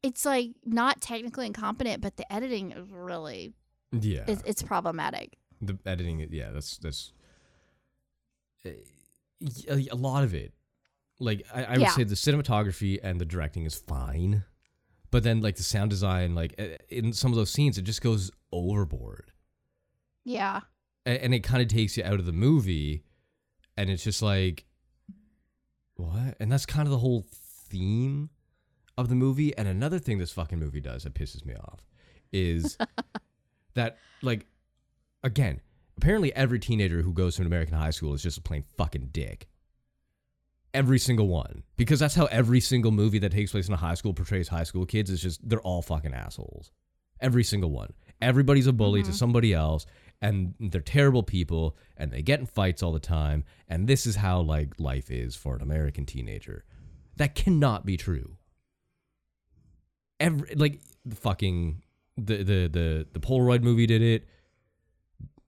It's like not technically incompetent, but the editing is really, yeah, it's, it's problematic. The editing, yeah, that's that's. a lot of it. Like, I, I would yeah. say the cinematography and the directing is fine. But then, like, the sound design, like, in some of those scenes, it just goes overboard. Yeah. And, and it kind of takes you out of the movie. And it's just like, what? And that's kind of the whole theme of the movie. And another thing this fucking movie does that pisses me off is that, like, again, apparently every teenager who goes to an American high school is just a plain fucking dick. Every single one. Because that's how every single movie that takes place in a high school portrays high school kids. It's just, they're all fucking assholes. Every single one. Everybody's a bully mm-hmm. to somebody else. And they're terrible people. And they get in fights all the time. And this is how, like, life is for an American teenager. That cannot be true. Every, like, the fucking, the, the, the, the Polaroid movie did it.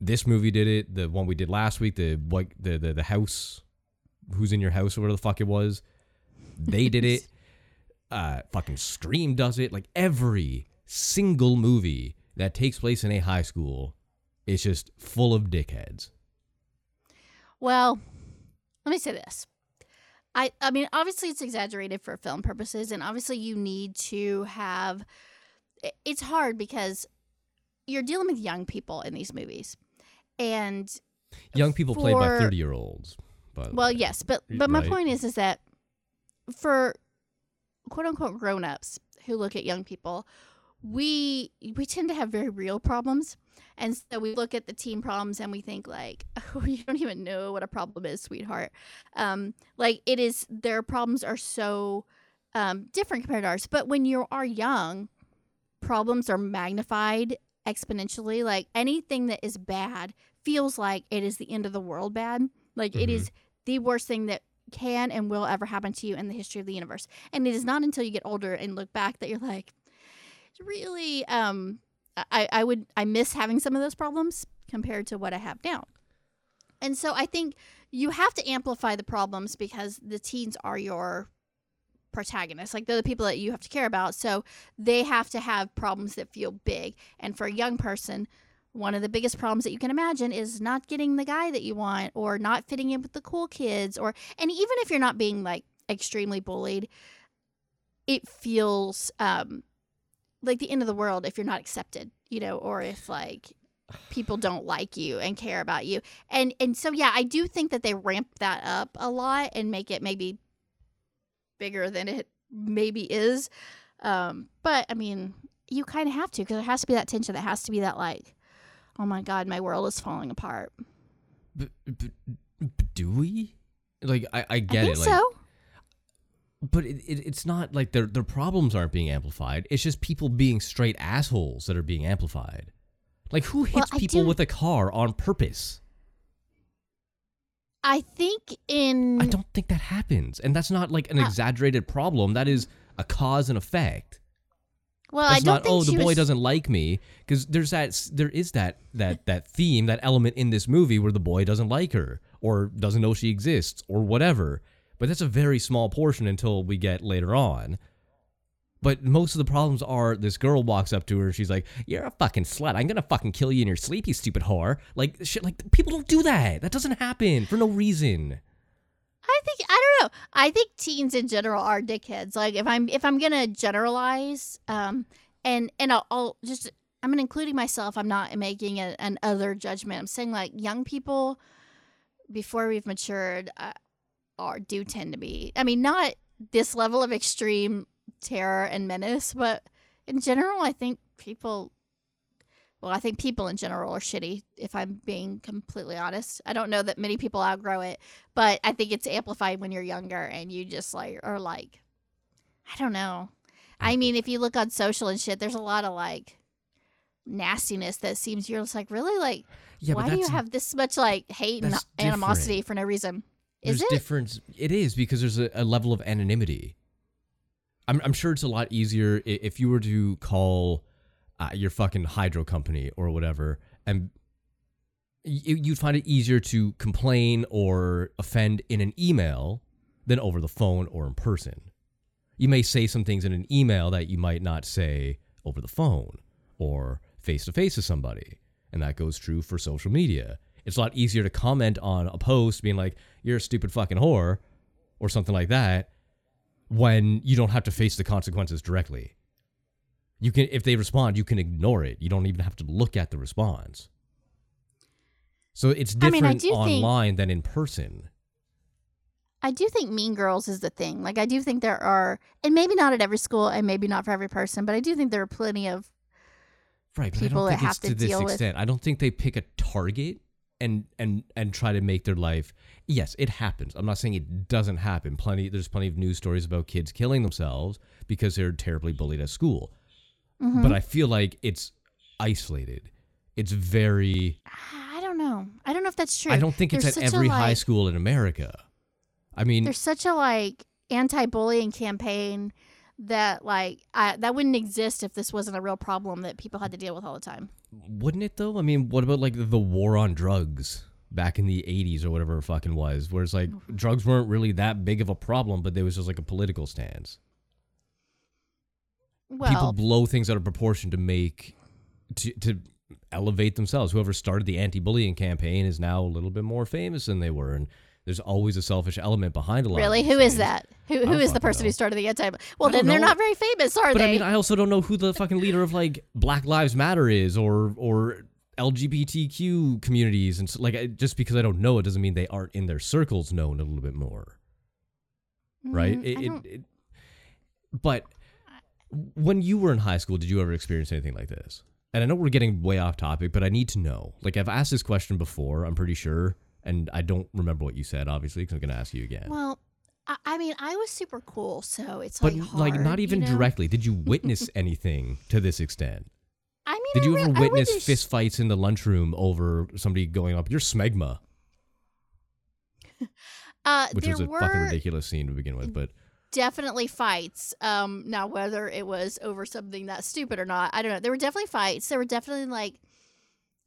This movie did it. The one we did last week, the, like, the, the, the house... Who's in Your House or whatever the fuck it was. They did it. Uh, fucking Scream does it. Like, every single movie that takes place in a high school is just full of dickheads. Well, let me say this. I, I mean, obviously it's exaggerated for film purposes, and obviously you need to have... It's hard because you're dealing with young people in these movies. And young people for, played by thirty-year-olds. Well, yes, but but my right. point is is that for quote unquote grown-ups who look at young people, we we tend to have very real problems, and so we look at the teen problems and we think like, oh, you don't even know what a problem is, sweetheart. Um, like it is, their problems are so um, different compared to ours. But when you are young, problems are magnified exponentially. Like anything that is bad feels like it is the end of the world bad. Like mm-hmm. it is the worst thing that can and will ever happen to you in the history of the universe. And it is not until you get older and look back that you're like, really, um, I, I would, I miss having some of those problems compared to what I have now. And so I think you have to amplify the problems because the teens are your protagonists. Like they're the people that you have to care about. So they have to have problems that feel big. And for a young person, one of the biggest problems that you can imagine is not getting the guy that you want or not fitting in with the cool kids. Or, and even if you're not being like extremely bullied, it feels um, like the end of the world if you're not accepted, you know, or if like people don't like you and care about you. And, and so, yeah, I do think that they ramp that up a lot and make it maybe bigger than it maybe is. Um, but I mean, you kind of have to, because there has to be that tension. There has to be that like, oh my God, my world is falling apart. But, but, but do we? Like, I, I get I think it. Like, so. But it, it, it's not like their their problems aren't being amplified. It's just people being straight assholes that are being amplified. Like, who hits well, people do... with a car on purpose? I think in... I don't think that happens. And that's not like an uh, exaggerated problem. That is a cause and effect. Well, it's I don't not, think oh, the boy was... doesn't like me, because there's that there is that that that theme, that element in this movie where the boy doesn't like her or doesn't know she exists or whatever. But that's a very small portion until we get later on. But most of the problems are this girl walks up to her and she's like, "You're a fucking slut. I'm gonna fucking kill you in your sleep, you stupid whore." Like shit. Like people don't do that. That doesn't happen for no reason. I think I don't know. I think teens in general are dickheads. Like if I'm if I'm gonna generalize, um, and and I'll, I'll just I'm including myself. I'm not making a, an other judgment. I'm saying like young people before we've matured uh, are do tend to be. I mean, not this level of extreme terror and menace, but in general, I think people. Well, I think people in general are shitty, if I'm being completely honest. I don't know that many people outgrow it, but I think it's amplified when you're younger and you just like are like, I don't know. I mean, if you look on social and shit, there's a lot of like nastiness that seems you're just like, really? Like, yeah, why do you have this much like hate and animosity different. For no reason? Is there's it? Difference. It is because there's a, a level of anonymity. I'm, I'm sure it's a lot easier if you were to call... Uh, your fucking hydro company or whatever, and you, you'd find it easier to complain or offend in an email than over the phone or in person. You may say some things in an email that you might not say over the phone or face-to-face with somebody, and that goes true for social media. It's a lot easier to comment on a post being like, you're a stupid fucking whore or something like that, when you don't have to face the consequences directly. You can, if they respond, you can ignore it. You don't even have to look at the response. So it's different I mean, I do online think, than in person. I do think Mean Girls is the thing. Like, I do think there are, and maybe not at every school and maybe not for every person, but I do think there are plenty of right, but people I don't think that it's have to, to this deal extent. With. I don't think they pick a target and, and, and try to make their life. Yes, it happens. I'm not saying it doesn't happen. Plenty, there's plenty of news stories about kids killing themselves because they're terribly bullied at school. Mm-hmm. But I feel like it's isolated. It's very... I don't know. I don't know if that's true. I don't think there's it's at every a, like, high school in America. I mean... There's such a, like, anti-bullying campaign that, like, I, that wouldn't exist if this wasn't a real problem that people had to deal with all the time. Wouldn't it, though? I mean, what about, like, the war on drugs back in the eighties or whatever it fucking was, where it's like, mm-hmm. drugs weren't really that big of a problem, but there was just, like, a political stance. Well, people blow things out of proportion to make, to, to elevate themselves. Whoever started the anti-bullying campaign is now a little bit more famous than they were. And there's always a selfish element behind a lot really? Of Really? Who things. Is that? Who Who is the person know. Who started the anti Well, then know. They're not very famous, are but, they? But I mean, I also don't know who the fucking leader of like Black Lives Matter is or or L G B T Q communities. And so, like, just because I don't know, it doesn't mean they aren't in their circles known a little bit more. Mm, right? It, it, it, but... When you were in high school, did you ever experience anything like this? And I know we're getting way off topic, but I need to know. Like, I've asked this question before, I'm pretty sure, and I don't remember what you said, obviously, because I'm going to ask you again. Well, I, I mean, I was super cool, so it's but, like hard. But, like, not even you know? Directly. Did you witness anything to this extent? I mean, did you I re- ever witness just... fist fights in the lunchroom over somebody going up, you're smegma? uh, Which was a were... fucking ridiculous scene to begin with, but... Definitely fights. Um, now, whether it was over something that stupid or not, I don't know. There were definitely fights. There were definitely, like,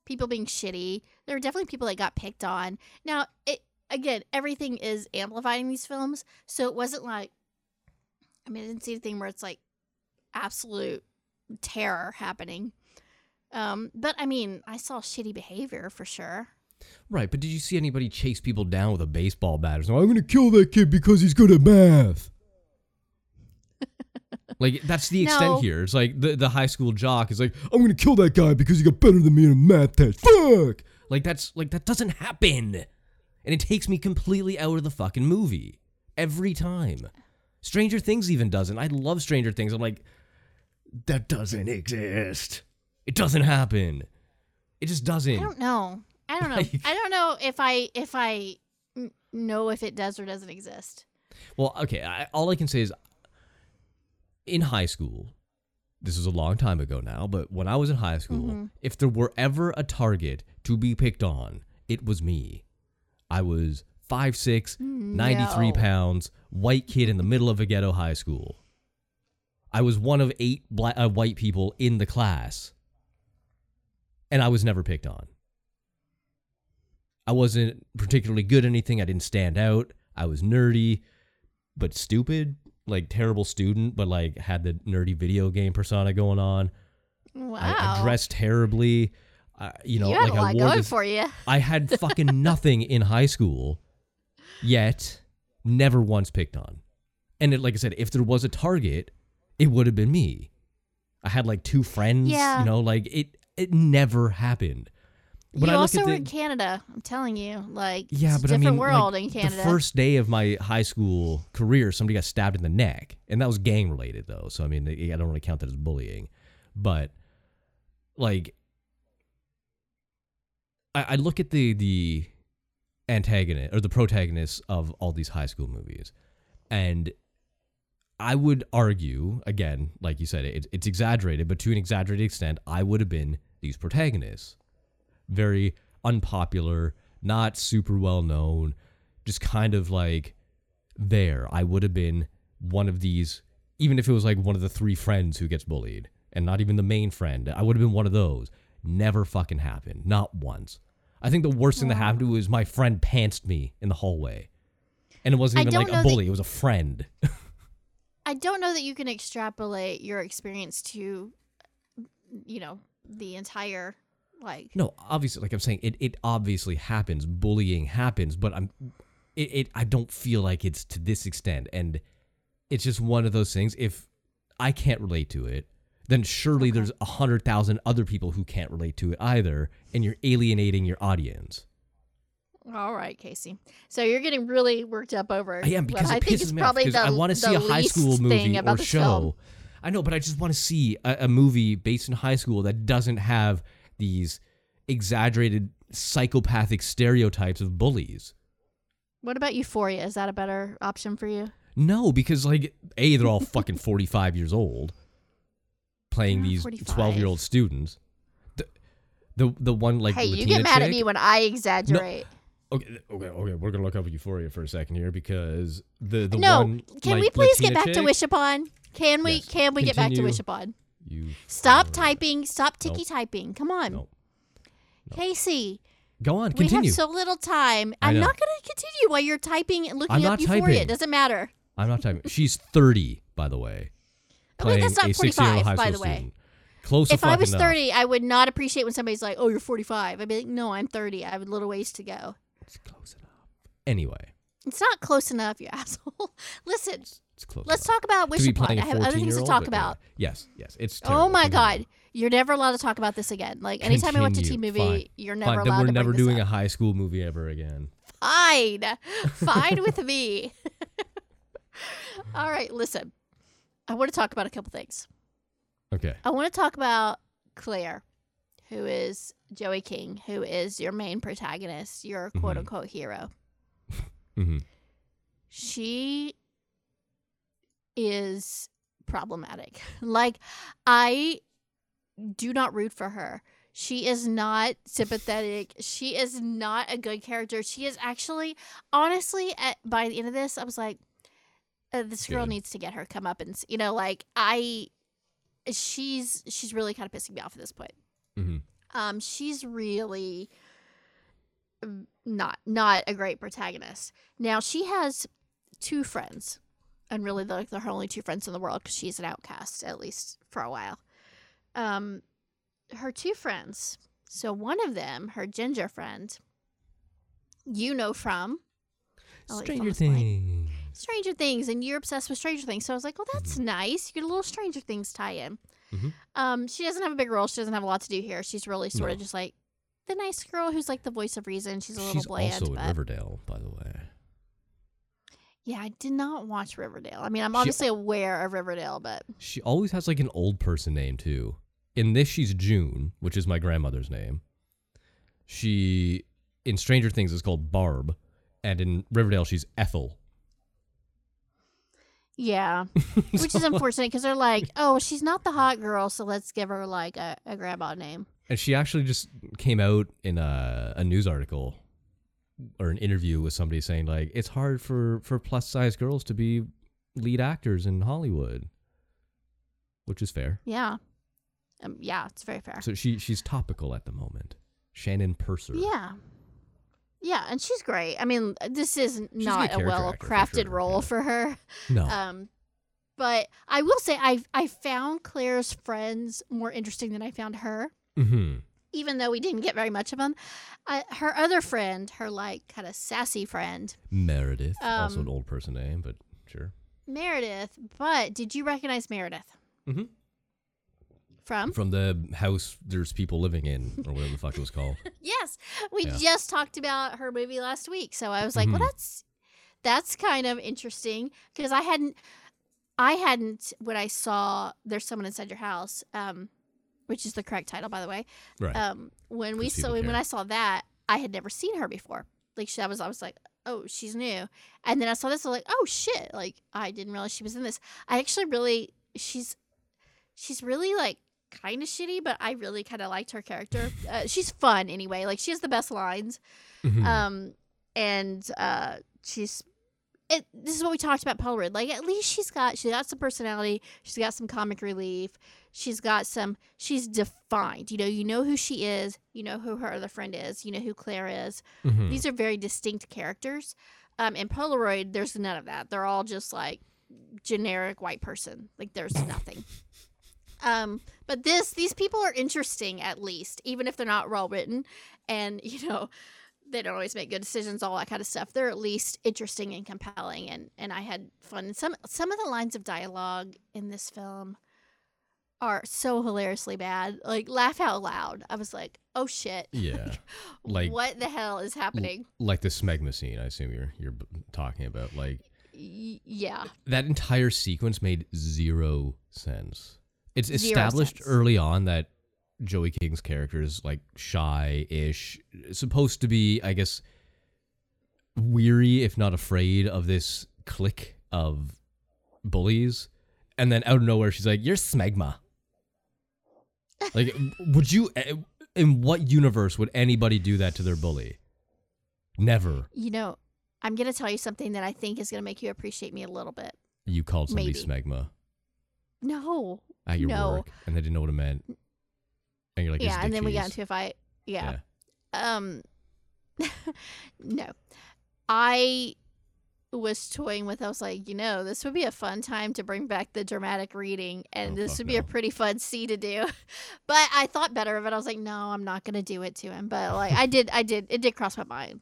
people being shitty. There were definitely people that got picked on. Now, it again, everything is amplifying these films. So it wasn't like, I mean, I didn't see anything where it's, like, absolute terror happening. Um, but, I mean, I saw shitty behavior for sure. Right, but did you see anybody chase people down with a baseball bat or something? I'm going to kill that kid because he's good at math. Like, that's the extent no. here. It's like the, the high school jock is like, I'm going to kill that guy because he got better than me in a math test. Fuck! Like, that's, like, that doesn't happen. And it takes me completely out of the fucking movie. Every time. Stranger Things even doesn't. I love Stranger Things. I'm like, that doesn't exist. It doesn't happen. It just doesn't. I don't know. I don't know. Like, I don't know if I, if I know if it does or doesn't exist. Well, okay. I, all I can say is, in high school, this is a long time ago now, but when I was in high school, mm-hmm. if there were ever a target to be picked on, it was me. I was five six, no. ninety-three pounds, white kid in the middle of a ghetto high school. I was one of eight black, uh, white people in the class, and I was never picked on. I wasn't particularly good at anything. I didn't stand out. I was nerdy, but stupid. Like, terrible student, but, like, had the nerdy video game persona going on. Wow. I, I dressed terribly. Uh, you know, you had like, a lot I wore going this, for you. I had fucking nothing in high school, yet never once picked on. And, it, like I said, if there was a target, it would have been me. I had, like, two friends. Yeah. You know, like, it it never happened. When you I also the, were in Canada, I'm telling you. Like, yeah, it's a different I mean, world like, in Canada. The first day of my high school career, somebody got stabbed in the neck. And that was gang-related, though. So, I mean, I don't really count that as bullying. But, like, I, I look at the, the antagonist, or the protagonists of all these high school movies. And I would argue, again, like you said, it, it's exaggerated. But to an exaggerated extent, I would have been these protagonists. Very unpopular, not super well known, just kind of like there. I would have been one of these, even if it was like one of the three friends who gets bullied and not even the main friend. I would have been one of those. Never fucking happened. Not once. I think the worst thing that happened was my friend pantsed me in the hallway. And it wasn't even like a bully. That, it was a friend. I don't know that you can extrapolate your experience to, you know, the entire like. No, obviously, like I'm saying, it, it obviously happens. Bullying happens, but I'm, it, it I don't feel like it's to this extent, and it's just one of those things. If I can't relate to it, then surely okay. there's a hundred thousand other people who can't relate to it either, and you're alienating your audience. All right, Casey. So you're getting really worked up over. I am, because well, it I pisses me off. The, I want to see a high school movie or show. Film. I know, but I just want to see a, a movie based in high school that doesn't have these exaggerated psychopathic stereotypes of bullies. What about Euphoria? Is that a better option for you? No, because like, A, they're all fucking forty-five years old playing oh, these twelve-year-old students. The, the the one like hey, Latina you get mad chick? At me when I exaggerate. No. Okay, okay, okay. We're gonna look up Euphoria for a second here because the the no, one. No, can like, we please Latina get back chick? To Wish Upon? Can we? Yes. Can we Continue. Get back to Wish Upon? You stop typing. Stop ticky nope. typing. Come on, nope. Nope. Casey. Go on. Continue. We have so little time. I'm not gonna continue while you're typing and looking I'm up Euphoria. Typing. It doesn't matter. I'm not typing. She's thirty, by the way. Okay, that's not forty-five, by the way. Student. Close if I was enough. thirty, I would not appreciate when somebody's like, "Oh, you're forty-five." I'd be like, "No, I'm thirty. I have a little ways to go." It's close enough. Anyway. It's not close enough, you asshole. Listen, it's, it's close let's enough. Talk about Wish Upon. I have other things to talk about. Yeah. Yes, yes. It's terrible. Oh, my Continue. God. You're never allowed to talk about this again. Like, anytime Continue. I watch a teen movie, Fine. You're never Fine. Allowed to bring this up. Then we're never doing a high school movie ever again. Fine. Fine with me. All right, listen. I want to talk about a couple things. Okay. I want to talk about Claire, who is Joey King, who is your main protagonist, your quote-unquote mm-hmm. hero. Mm-hmm. She is problematic. Like, I do not root for her. She is not sympathetic. She is not a good character. She is actually, honestly, at, by the end of this, I was like, uh, this girl good. Needs to get her comeuppance. You know, like, I, she's, she's really kind of pissing me off at this point. Mm-hmm. Um, she's really not not a great protagonist. Now, she has two friends, and really they're, they're her only two friends in the world because she's an outcast, at least for a while. Um, her two friends, so one of them, her ginger friend, you know from Stranger Things. Stranger Things, and you're obsessed with Stranger Things. So I was like, well, that's mm-hmm. nice. You get a little Stranger Things tie-in. Mm-hmm. Um, she doesn't have a big role. She doesn't have a lot to do here. She's really sort no. of just like the nice girl who's like the voice of reason. She's a little She's bland. She's also but... in Riverdale, by the way. Yeah, I did not watch Riverdale. I mean, I'm obviously she... aware of Riverdale, but... She always has like an old person name, too. In this, she's June, which is my grandmother's name. She, in Stranger Things, is called Barb. And in Riverdale, she's Ethel. Yeah, which is unfortunate because they're like, oh, she's not the hot girl, so let's give her like a, a grandma name. And she actually just came out in a, a news article or an interview with somebody saying like, it's hard for, for plus size girls to be lead actors in Hollywood, which is fair. Yeah. Um, yeah, it's very fair. So she she's topical at the moment. Shannon Purser. Yeah. Yeah, and she's great. I mean, this is not a, a well-crafted for sure, role yeah. for her. No. Um, but I will say I I found Claire's friends more interesting than I found her, mm-hmm. even though we didn't get very much of them. Uh, her other friend, her, like, kind of sassy friend. Meredith, um, also an old person name, but sure. Meredith, but did you recognize Meredith? Mm-hmm. From? From the house there's people living in, or whatever the fuck it was called. Yes. We yeah. just talked about her movie last week. So I was like, mm-hmm. well, that's that's kind of interesting. Because I hadn't, I hadn't, when I saw There's Someone Inside Your House, um, which is the correct title, by the way. Right. Um, when we saw, when I saw that, I had never seen her before. Like, she, I was, I was like, oh, she's new. And then I saw this, I was like, oh, shit. Like, I didn't realize she was in this. I actually really, she's, she's really, like, kind of shitty, but I really kind of liked her character. Uh, she's fun anyway. Like, she has the best lines. Mm-hmm. Um, and uh, she's, it, this is what we talked about Polaroid. Like, at least she's got, she got some personality. She's got some comic relief. She's got some, she's defined. You know, you know who she is. You know who her other friend is. You know who Claire is. Mm-hmm. These are very distinct characters. Um, in Polaroid, there's none of that. They're all just like generic white person. Like, there's nothing. Um, but this, these people are interesting, at least, even if they're not well written. And, you know, they don't always make good decisions, all that kind of stuff. They're at least interesting and compelling. And, and I had fun. And some, some of the lines of dialogue in this film are so hilariously bad. Like, laugh out loud. I was like, oh, shit. Yeah. Like, what the hell is happening? L- like the smegma scene, I assume you're you're talking about. Like, y- yeah. That entire sequence made zero sense. It's zero established sense. Early on that Joey King's character is, like, shy-ish, supposed to be, I guess, weary, if not afraid, of this clique of bullies. And then out of nowhere, she's like, you're smegma. Like, would you, in what universe would anybody do that to their bully? Never. You know, I'm going to tell you something that I think is going to make you appreciate me a little bit. You called somebody Maybe. smegma. No. At your no. work. And they didn't know what it meant. And you're like, yeah, and then cheese. we got into a fight. Yeah. yeah. Um, no. I was toying with, I was like, you know, this would be a fun time to bring back the dramatic reading, and oh, this would be no. a pretty fun scene to do. But I thought better of it. I was like, no, I'm not going to do it to him. But like, I did, I did, it did cross my mind.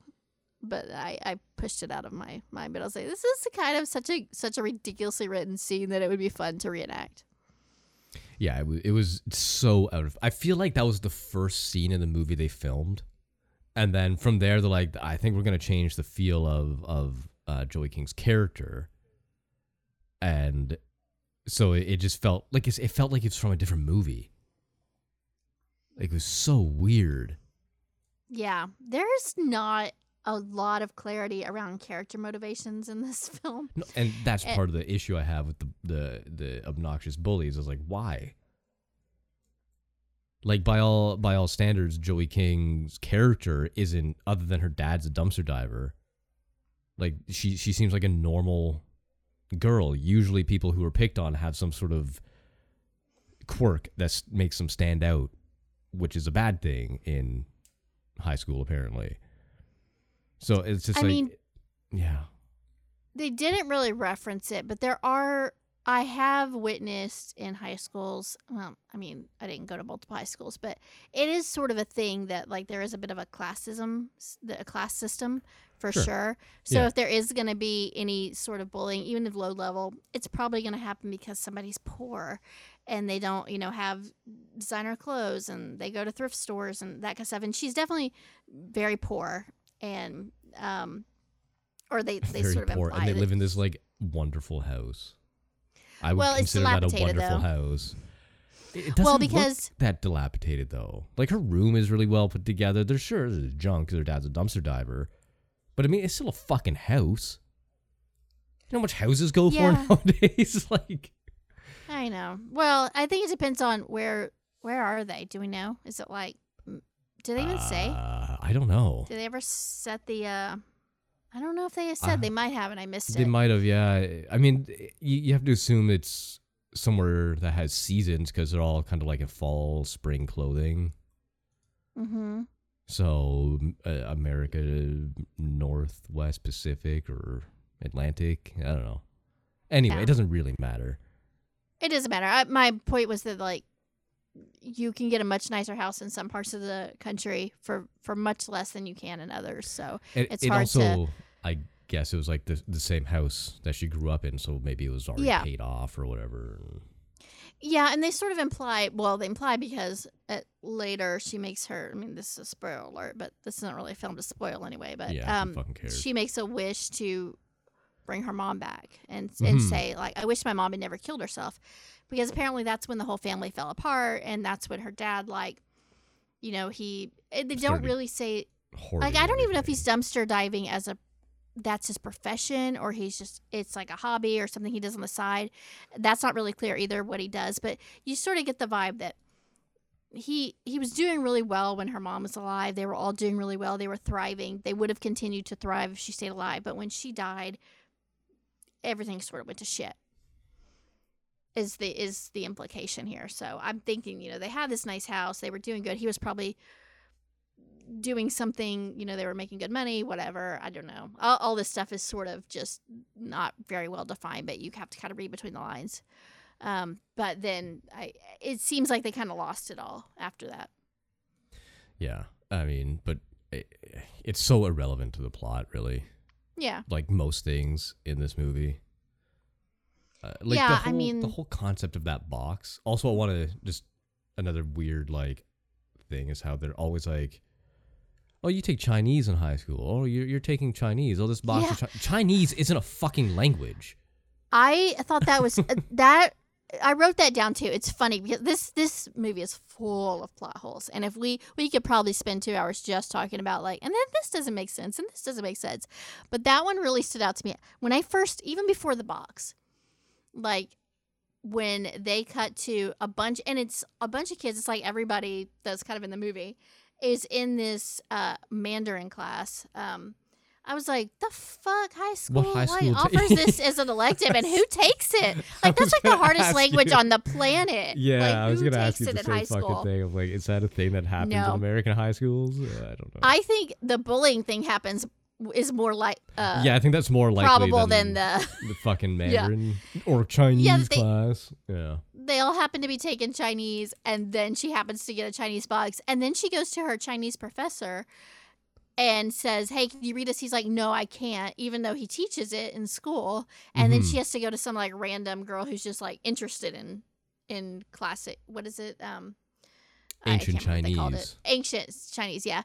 But I, I pushed it out of my mind. But I was like, this is kind of such a such a ridiculously written scene that it would be fun to reenact. Yeah, it was, it was so out of... I feel like that was the first scene in the movie they filmed. And then from there, they're like, I think we're going to change the feel of, of uh, Joey King's character. And so it, it just felt like it's, it felt like it's from a different movie. Like, it was so weird. Yeah, there's not a lot of clarity around character motivations in this film. No, and that's and, part of the issue I have with the, the, the obnoxious bullies. I was like, why? Like, by all by all standards, Joey King's character isn't, other than her dad's a dumpster diver. Like, she, she seems like a normal girl. Usually people who are picked on have some sort of quirk that makes them stand out, which is a bad thing in high school, apparently. So it's just I like, mean, yeah. They didn't really reference it, but there are, I have witnessed in high schools, well, I mean, I didn't go to multiple high schools, but it is sort of a thing that, like, there is a bit of a classism, a class system for sure. sure. So yeah. if there is going to be any sort of bullying, even if low level, it's probably going to happen because somebody's poor and they don't, you know, have designer clothes and they go to thrift stores and that kind of stuff. And she's definitely very poor. And, um, or they, they Very sort of poor, and they live in this like wonderful house. I would well, consider that a wonderful though. house. It doesn't well, because, look that dilapidated though. Like, her room is really well put together. There's sure there's junk because her dad's a dumpster diver, but I mean, it's still a fucking house. You know how much houses go yeah. for nowadays? Like, I know. Well, I think it depends on where where are they? Do we know? Is it like? Do they even uh, say? I don't know. Do they ever set the, uh, I don't know if they said. Uh, they might have, and I missed it. They might have, yeah. I mean, you, you have to assume it's somewhere that has seasons because they're all kind of like in fall, spring clothing. Mm-hmm. So uh, America, Northwest Pacific or Atlantic, I don't know. Anyway, yeah. It doesn't really matter. It doesn't matter. I, my point was that, like, you can get a much nicer house in some parts of the country for, for much less than you can in others. So it, it's it hard also, to... I guess it was like the, the same house that she grew up in, so maybe it was already yeah. paid off or whatever. Yeah, and they sort of imply... Well, they imply because at, later she makes her... I mean, this is a spoiler alert, but this isn't really a film to spoil anyway, but yeah, um, she makes a wish to bring her mom back and, mm-hmm. and say, like, I wish my mom had never killed herself. Because apparently that's when the whole family fell apart, and that's when her dad, like, you know, he... They don't really say... Like, I don't even know if he's dumpster diving as a... That's his profession, or he's just... It's like a hobby or something he does on the side. That's not really clear either what he does, but you sort of get the vibe that he he was doing really well when her mom was alive. They were all doing really well. They were thriving. They would have continued to thrive if she stayed alive, but when she died, everything sort of went to shit. Is the is the implication here. So I'm thinking, you know, they had this nice house. They were doing good. He was probably doing something, you know, they were making good money, whatever. I don't know. All, all this stuff is sort of just not very well defined, but you have to kind of read between the lines. Um, but then I, it seems like they kind of lost it all after that. Yeah. I mean, but it, it's so irrelevant to the plot, really. Yeah. Like most things in this movie. Uh, like yeah, the whole, I mean... the whole concept of that box. Also, I want to just... Another weird, like, thing is how they're always like, oh, you take Chinese in high school. Oh, you're, you're taking Chinese. Oh, this box yeah. of Chi- Chinese isn't a fucking language. I thought that was... that. I wrote that down, too. It's funny, because this, this movie is full of plot holes. And if we... We could probably spend two hours just talking about, like, and then this doesn't make sense, and this doesn't make sense. But that one really stood out to me. When I first... Even before the box, like... when they cut to a bunch, and it's a bunch of kids, it's like everybody that's kind of in the movie is in this uh, Mandarin class. Um, I was like, the fuck, high school, what high school like, t- offers this as an elective, and who takes it? Like, that's like the hardest language you. on the planet. Yeah, like, I was going to ask you the same fucking thing of like, is that a thing that happens no. in American high schools? Uh, I don't know. I think the bullying thing happens is more like uh, yeah, I think that's more likely probable than, than the, the fucking Mandarin yeah. or Chinese yeah, they, class. Yeah, they all happen to be taking Chinese, and then she happens to get a Chinese box, and then she goes to her Chinese professor and says, "Hey, can you read this?" He's like, "No, I can't," even though he teaches it in school. And mm-hmm. then she has to go to some like random girl who's just like interested in in classic. What is it? Um, ancient Chinese. Ancient Chinese. Yeah.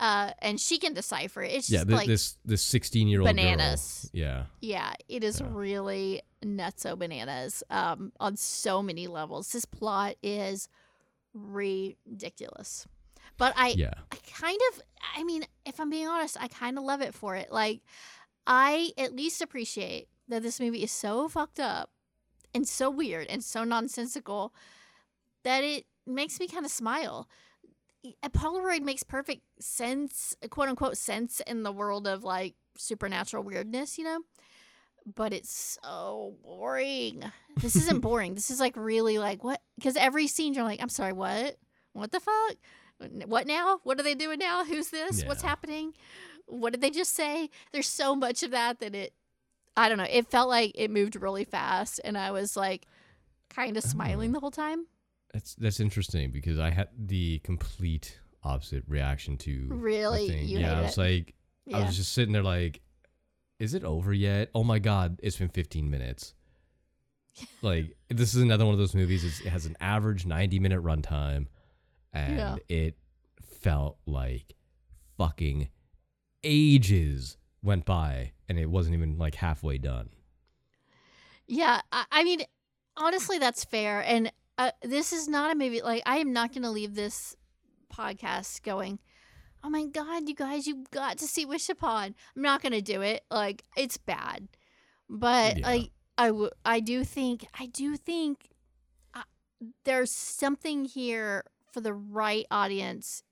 Uh, and she can decipher it. It's just yeah, th- like this this sixteen-year-old bananas. Girl. Yeah, yeah, it is yeah. really nutso bananas um, on so many levels. This plot is ridiculous, but I, yeah. I kind of, I mean, if I'm being honest, I kind of love it for it. Like, I at least appreciate that this movie is so fucked up and so weird and so nonsensical that it makes me kind of smile. A Polaroid makes perfect sense, quote unquote sense, in the world of like supernatural weirdness, you know, but it's so boring. This isn't boring. This is like really like what? Because every scene you're like, I'm sorry, what? What the fuck? What now? What are they doing now? Who's this? Yeah. What's happening? What did they just say? There's so much of that that it, I don't know. It felt like it moved really fast, and I was like, kind of smiling oh. the whole time. That's that's interesting because I had the complete opposite reaction to really. You yeah, I was it. like, yeah. I was just sitting there like, is it over yet? Oh my god, it's been fifteen minutes. Like, this is another one of those movies. It's, it has an average ninety minute runtime, and yeah. it felt like fucking ages went by, and it wasn't even like halfway done. Yeah, I, I mean, honestly, that's fair, and. Uh, this is not a movie, like, I am not going to leave this podcast going, oh my god, you guys, you got to see Wish Upon. I'm not going to do it. Like, it's bad. But, yeah. like, I, w- I do think, I do think uh, there's something here for the right audience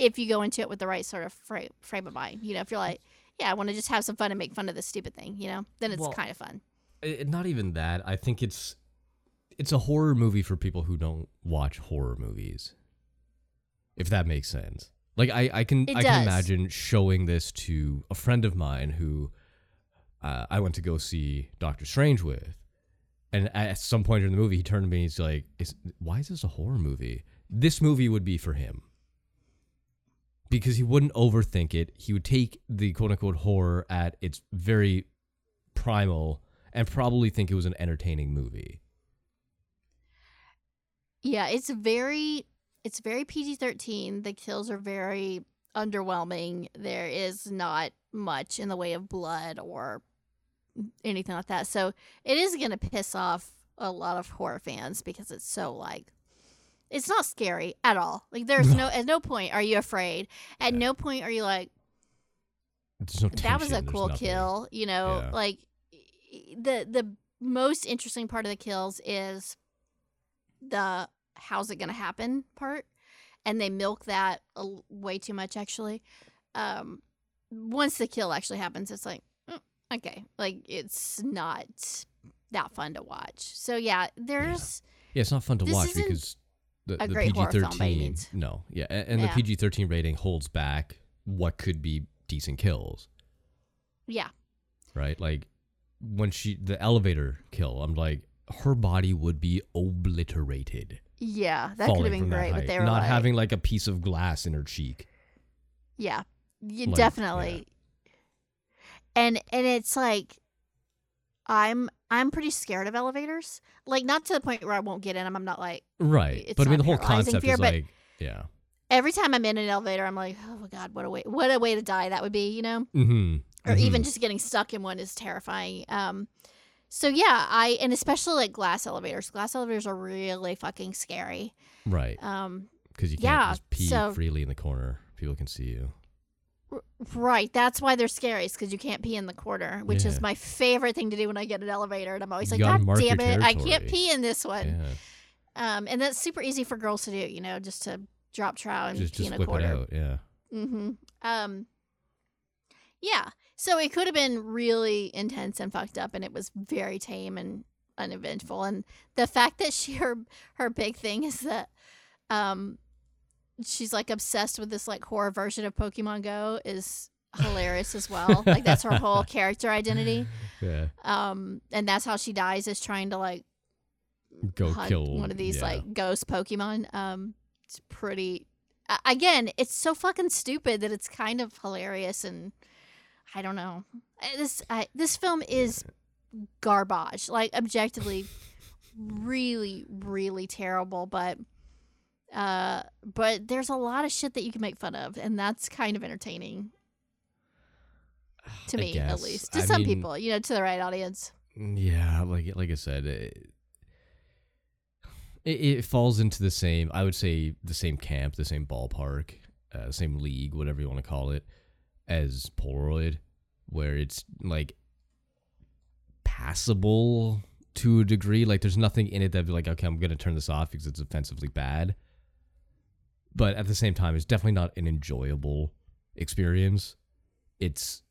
if you go into it with the right sort of frame, frame of mind. You know, if you're like, yeah, I want to just have some fun and make fun of this stupid thing, you know, then it's well, kind of fun. It, not even that. I think it's, It's a horror movie for people who don't watch horror movies, if that makes sense. Like, I, I can I can imagine showing this to a friend of mine who uh, I went to go see Doctor Strange with. And at some point in the movie, he turned to me and he's like, is, why is this a horror movie? This movie would be for him. Because he wouldn't overthink it. He would take the quote-unquote horror at its very primal and probably think it was an entertaining movie. Yeah, it's very, it's very P G thirteen. The kills are very underwhelming. There is not much in the way of blood or anything like that. So it is going to piss off a lot of horror fans because it's so like, it's not scary at all. Like there's no, at no point are you afraid. At yeah. no point are you like, no tension, that was a cool nothing. kill. You know, yeah. like the the most interesting part of the kills is the how's it gonna happen part, and they milk that uh, way too much actually. Um once the kill actually happens, it's like mm, okay, like it's not that fun to watch. So yeah, there's yeah, yeah it's not fun to watch because the, the P G thirteen no yeah and, and yeah. the P G thirteen rating holds back what could be decent kills. Yeah, right, like when she the elevator kill, I'm like, her body would be obliterated. Yeah, that could have been great, but they were not like, having like a piece of glass in her cheek. Yeah, you like, definitely. Yeah. And and it's like, I'm I'm pretty scared of elevators. Like, not to the point where I won't get in them. I'm not like right, it's but I mean the whole concept fear, is like yeah. Every time I'm in an elevator, I'm like, oh my god, what a way what a way to die that would be, you know. Mm-hmm. Or mm-hmm. even just getting stuck in one is terrifying. Um, so yeah, I and especially like glass elevators. Glass elevators are really fucking scary. Right. Um, because you can't yeah, just pee so, freely in the corner. People can see you. Right, that's why they're scary. It's because you can't pee in the corner, which yeah. is my favorite thing to do when I get an elevator. And I'm always you like, God damn it, I can't pee in this one. Yeah. Um, and that's super easy for girls to do, you know, just to drop trow and just, pee just in a corner. Just whip it out, yeah. Mm-hmm. Um, yeah, so it could have been really intense and fucked up, and it was very tame and uneventful. And the fact that she her, her big thing is that... um. she's like obsessed with this like horror version of Pokemon Go is hilarious as well. Like that's her whole character identity. Yeah. Um, and that's how she dies, is trying to like go kill one of these yeah. like ghost Pokemon. Um, it's pretty. Uh, again, it's so fucking stupid that it's kind of hilarious, and I don't know. This I, this film is garbage. Like objectively, really, really terrible, but. Uh, but there's a lot of shit that you can make fun of, and that's kind of entertaining to me, at least. To I some mean, people, you know, to the right audience. Yeah, like like I said, it, it it falls into the same, I would say, the same camp, the same ballpark, uh, same league, whatever you want to call it, as Polaroid, where it's like passable to a degree. Like there's nothing in it that'd be like, okay, I'm gonna turn this off because it's offensively bad. But at the same time, it's definitely not an enjoyable experience. It's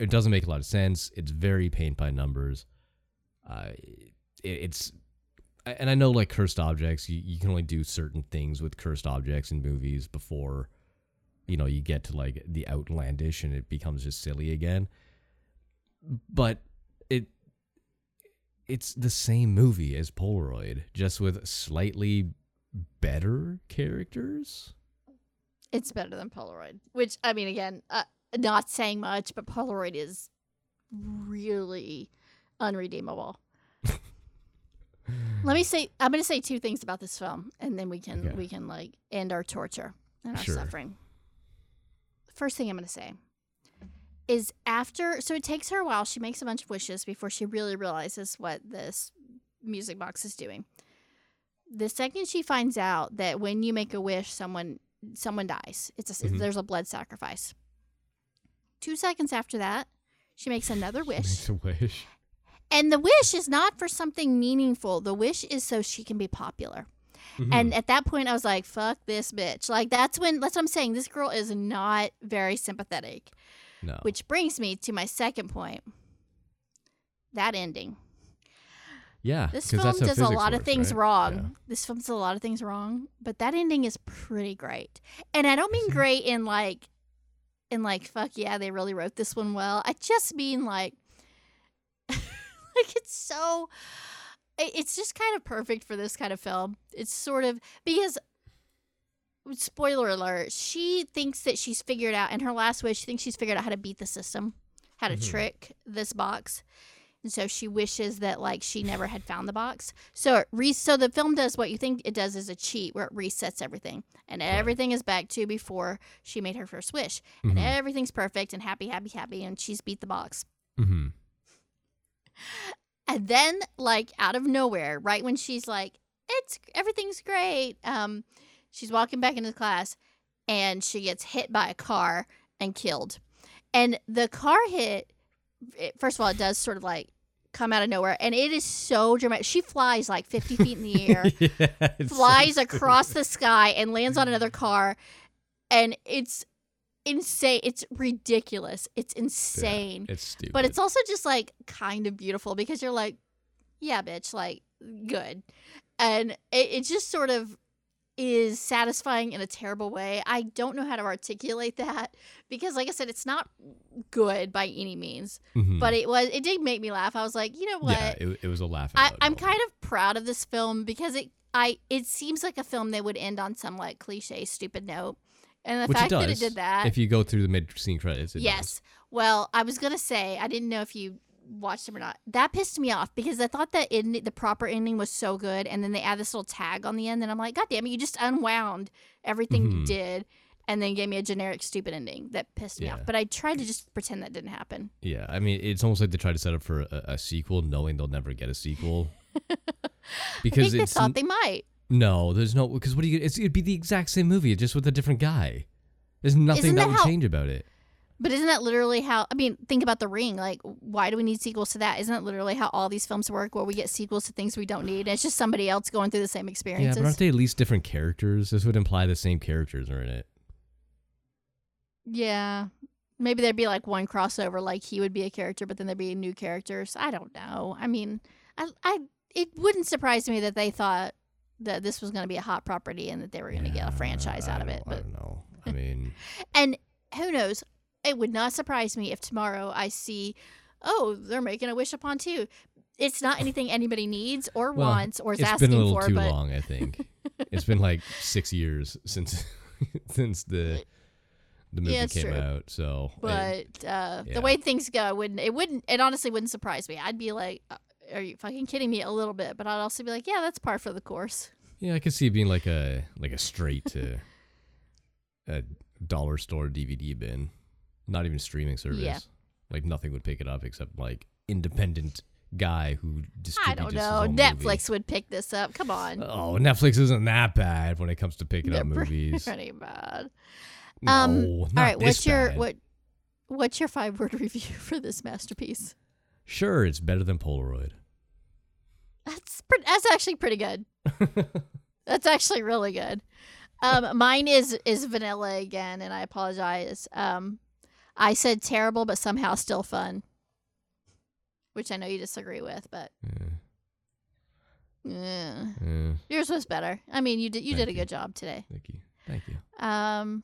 it doesn't make a lot of sense. It's very paint by numbers. Uh, it, it's and I know like cursed objects, you, you can only do certain things with cursed objects in movies before, you know, you get to like the outlandish and it becomes just silly again. But it it's the same movie as Polaroid, just with slightly better characters. It's better than Polaroid, which I mean, again, uh, not saying much, but Polaroid is really unredeemable. Let me say, I'm going to say two things about this film, and then we can okay. we can like end our torture and our sure. suffering. First thing I'm going to say is after, so it takes her a while. She makes a bunch of wishes before she really realizes what this music box is doing. The second she finds out that when you make a wish, someone someone dies. It's a, mm-hmm. there's a blood sacrifice. Two seconds after that, she makes another wish. She makes a wish. And the wish is not for something meaningful. The wish is so she can be popular. Mm-hmm. And at that point, I was like, "Fuck this bitch!" Like that's when that's what I'm saying. This girl is not very sympathetic. No. Which brings me to my second point. That ending. Yeah, this film does a lot works, of things right? wrong. Yeah. This film does a lot of things wrong, but that ending is pretty great. And I don't mean great in like, in like, fuck yeah, they really wrote this one well. I just mean like, like it's so, it's just kind of perfect for this kind of film. It's sort of because, spoiler alert, she thinks that she's figured out in her last wish. She thinks she's figured out how to beat the system, how to mm-hmm. trick this box. And so she wishes that, like, she never had found the box. So it re- so the film does what you think it does is a cheat where it resets everything. And right. everything is back to before she made her first wish. Mm-hmm. And everything's perfect and happy, happy, happy. And she's beat the box. Mm-hmm. And then, like, out of nowhere, right when she's like, it's everything's great. Um, she's walking back into class and she gets hit by a car and killed. And the car hit... First of all, it does sort of like come out of nowhere, and it is so dramatic. She flies like fifty feet in the air, yeah, flies so across the sky, and lands on another car, and it's insane. It's ridiculous. It's insane. Yeah, it's stupid, but it's also just like kind of beautiful because you're like, yeah, bitch, like good, and it, it just sort of is satisfying in a terrible way. I don't know how to articulate that because, like I said, it's not good by any means, mm-hmm. but it was, it did make me laugh. I was like, you know what? Yeah, it, it was a laugh. I, I'm moment. kind of proud of this film because it, I, it seems like a film that would end on some like cliche, stupid note. And the Which fact it does, that it did that. If you go through the mid-scene credits, it Yes. does. Well, I was going to say, I didn't know if you watched them or not. That pissed me off because I thought that ending, the proper ending was so good. And then they add this little tag on the end. And I'm like, God damn it, you just unwound everything mm-hmm. you did and then gave me a generic stupid ending. That pissed me yeah. off. But I tried to just pretend that didn't happen. Yeah. I mean, it's almost like they tried to set up for a, a sequel knowing they'll never get a sequel. Because I think it's, they thought they might. No, there's no, because what do you, it's, it'd be the exact same movie, just with a different guy. There's nothing isn't that, that how, would change about it. But isn't that literally how, I mean, think about The Ring. Like, why do we need sequels to that? Isn't that literally how all these films work, where we get sequels to things we don't need? And it's just somebody else going through the same experiences. Yeah, but aren't they at least different characters? This would imply the same characters are in it. Yeah. Maybe there'd be like one crossover, like he would be a character, but then there'd be new characters. I don't know. I mean, I, I it wouldn't surprise me that they thought that this was going to be a hot property and that they were going to yeah, get a franchise out of it. But. I don't know. I mean. And who knows? It would not surprise me if tomorrow I see, oh, they're making a Wish Upon two. It's not anything anybody needs or well, wants or is asking for. It's been a little for, too but... long, I think. It's been like six years since since the the movie yeah, came true. out. So, But it, uh, yeah. the way things go, wouldn't it wouldn't it honestly wouldn't surprise me. I'd be like, are you fucking kidding me? A little bit, but I'd also be like, yeah, that's par for the course. Yeah, I could see it being like a like a straight to a dollar store D V D bin, not even streaming service. Yeah. Like nothing would pick it up except like independent guy who distributes. I don't know. Netflix movie. would pick this up. Come on. Oh, Netflix isn't that bad when it comes to picking They're up movies. Pretty bad. No, um, all right. What's your bad. what? What's your five word review for this masterpiece? Sure, it's better than Polaroid. That's pre- that's actually pretty good. That's actually really good. Um, mine is is vanilla again, and I apologize. Um, I said terrible, but somehow still fun, which I know you disagree with, but yeah, yeah. yeah. yours was better. I mean, you did you Thank did a good you. job today. Thank you. Thank you. Um,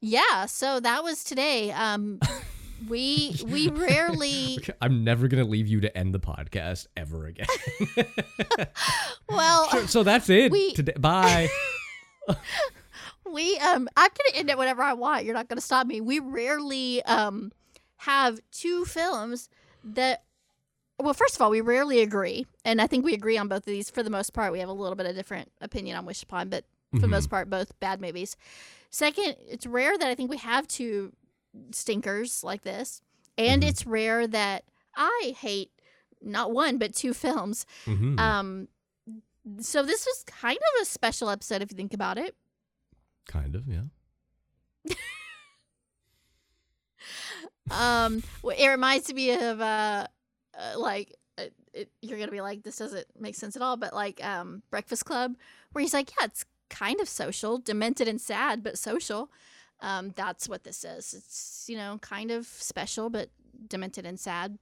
yeah. So that was today. Um. We we rarely... I'm never going to leave you to end the podcast ever again. Well... Sure, so that's it. We, today. Bye. we um, I'm going to end it whenever I want. You're not going to stop me. We rarely um have two films that... Well, first of all, we rarely agree. And I think we agree on both of these for the most part. We have a little bit of different opinion on Wish Upon, but for mm-hmm. the most part, both bad movies. Second, it's rare that I think we have two... stinkers like this, and mm-hmm. it's rare that I hate not one but two films. Mm-hmm. Um, so this was kind of a special episode if you think about it. Kind of, yeah. um, well, it reminds me of uh, uh like uh, it, you're gonna be like, this doesn't make sense at all, but like um, Breakfast Club, where he's like, yeah, it's kind of social, demented and sad, but social. Um, that's what this is. It's, you know, kind of special, but demented and sad.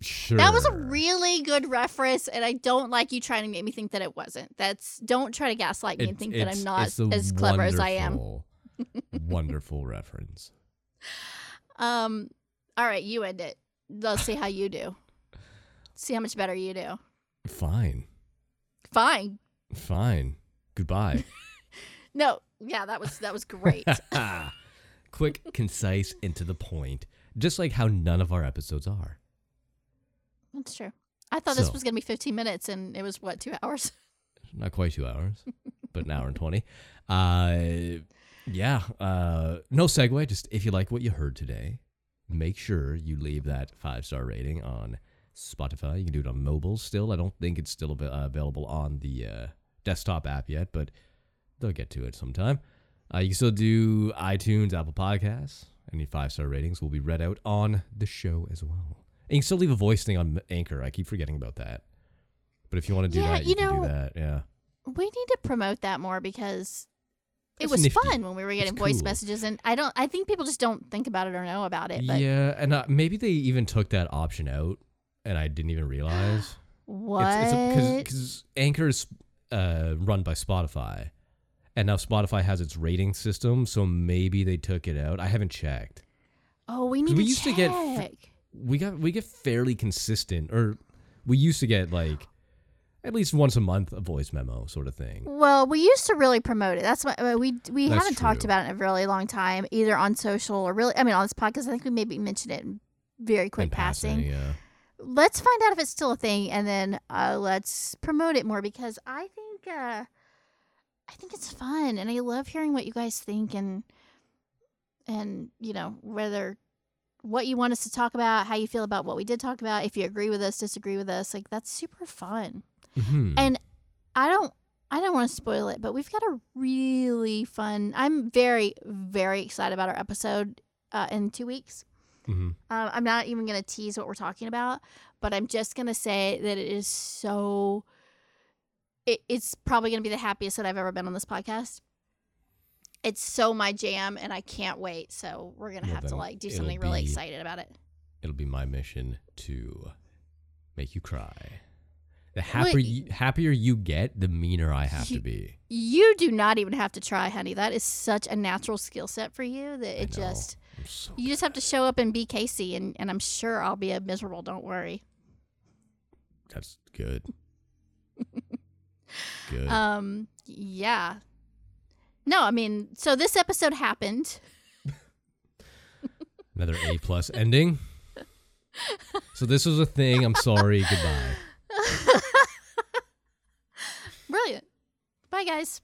Sure. That was a really good reference, and I don't like you trying to make me think that it wasn't. That's don't try to gaslight me it, and think that I'm not as clever as I am. Wonderful reference. Um. All right, you end it. Let's see how you do. See how much better you do. Fine. Fine. Fine. Goodbye. No. Yeah, that was that was great. Quick, concise, and to the point. Just like how none of our episodes are. That's true. I thought so, this was going to be fifteen minutes, and it was, what, two hours? Not quite two hours, but an hour and twenty. Uh, yeah. Uh, no segue. Just if you like what you heard today, make sure you leave that five-star rating on Spotify. You can do it on mobile still. I don't think it's still av- available on the uh, desktop app yet, but... they'll get to it sometime. Uh, you can still do iTunes, Apple Podcasts. Any five-star ratings will be read out on the show as well. And you can still leave a voice thing on Anchor. I keep forgetting about that. But if you want to do yeah, that, you, you can know, do that. Yeah, we need to promote that more because That's it was nifty. fun when we were getting it's voice cool. messages. And I don't. I think people just don't think about it or know about it. But. Yeah, and uh, maybe they even took that option out, and I didn't even realize. What? Because Anchor is uh, run by Spotify, and now Spotify has its rating system, so maybe they took it out. I haven't checked. Oh, we need to we used check. To get, we got we get fairly consistent, or we used to get like at least once a month a voice memo sort of thing. Well, we used to really promote it. That's what we we That's haven't true. talked about it in a really long time, either on social or really. I mean, on this podcast, I think we maybe mentioned it in very quick in passing. passing yeah. Let's find out if it's still a thing, and then uh, let's promote it more, because I think uh, I think it's fun, and I love hearing what you guys think, and and you know whether what you want us to talk about, how you feel about what we did talk about, if you agree with us, disagree with us, like that's super fun. Mm-hmm. And I don't I don't want to spoil it, but we've got a really fun. I'm very very excited about our episode uh, in two weeks. Mm-hmm. Uh, I'm not even going to tease what we're talking about, but I'm just going to say that it is so, it, it's probably going to be the happiest that I've ever been on this podcast. It's so my jam, and I can't wait. So we're going to well, have to like do something be, really excited about it. It'll be my mission to make you cry. The happier, well, you, happier you get, the meaner I have you, to be. You do not even have to try, honey. That is such a natural skill set for you that it just... So you just have to show up and be Casey, and, and I'm sure I'll be a miserable. Don't worry. That's good. Good. Um. Yeah. No, I mean, so this episode happened. Another A plus ending. So this was a thing. I'm sorry. Goodbye. Brilliant. Bye, guys.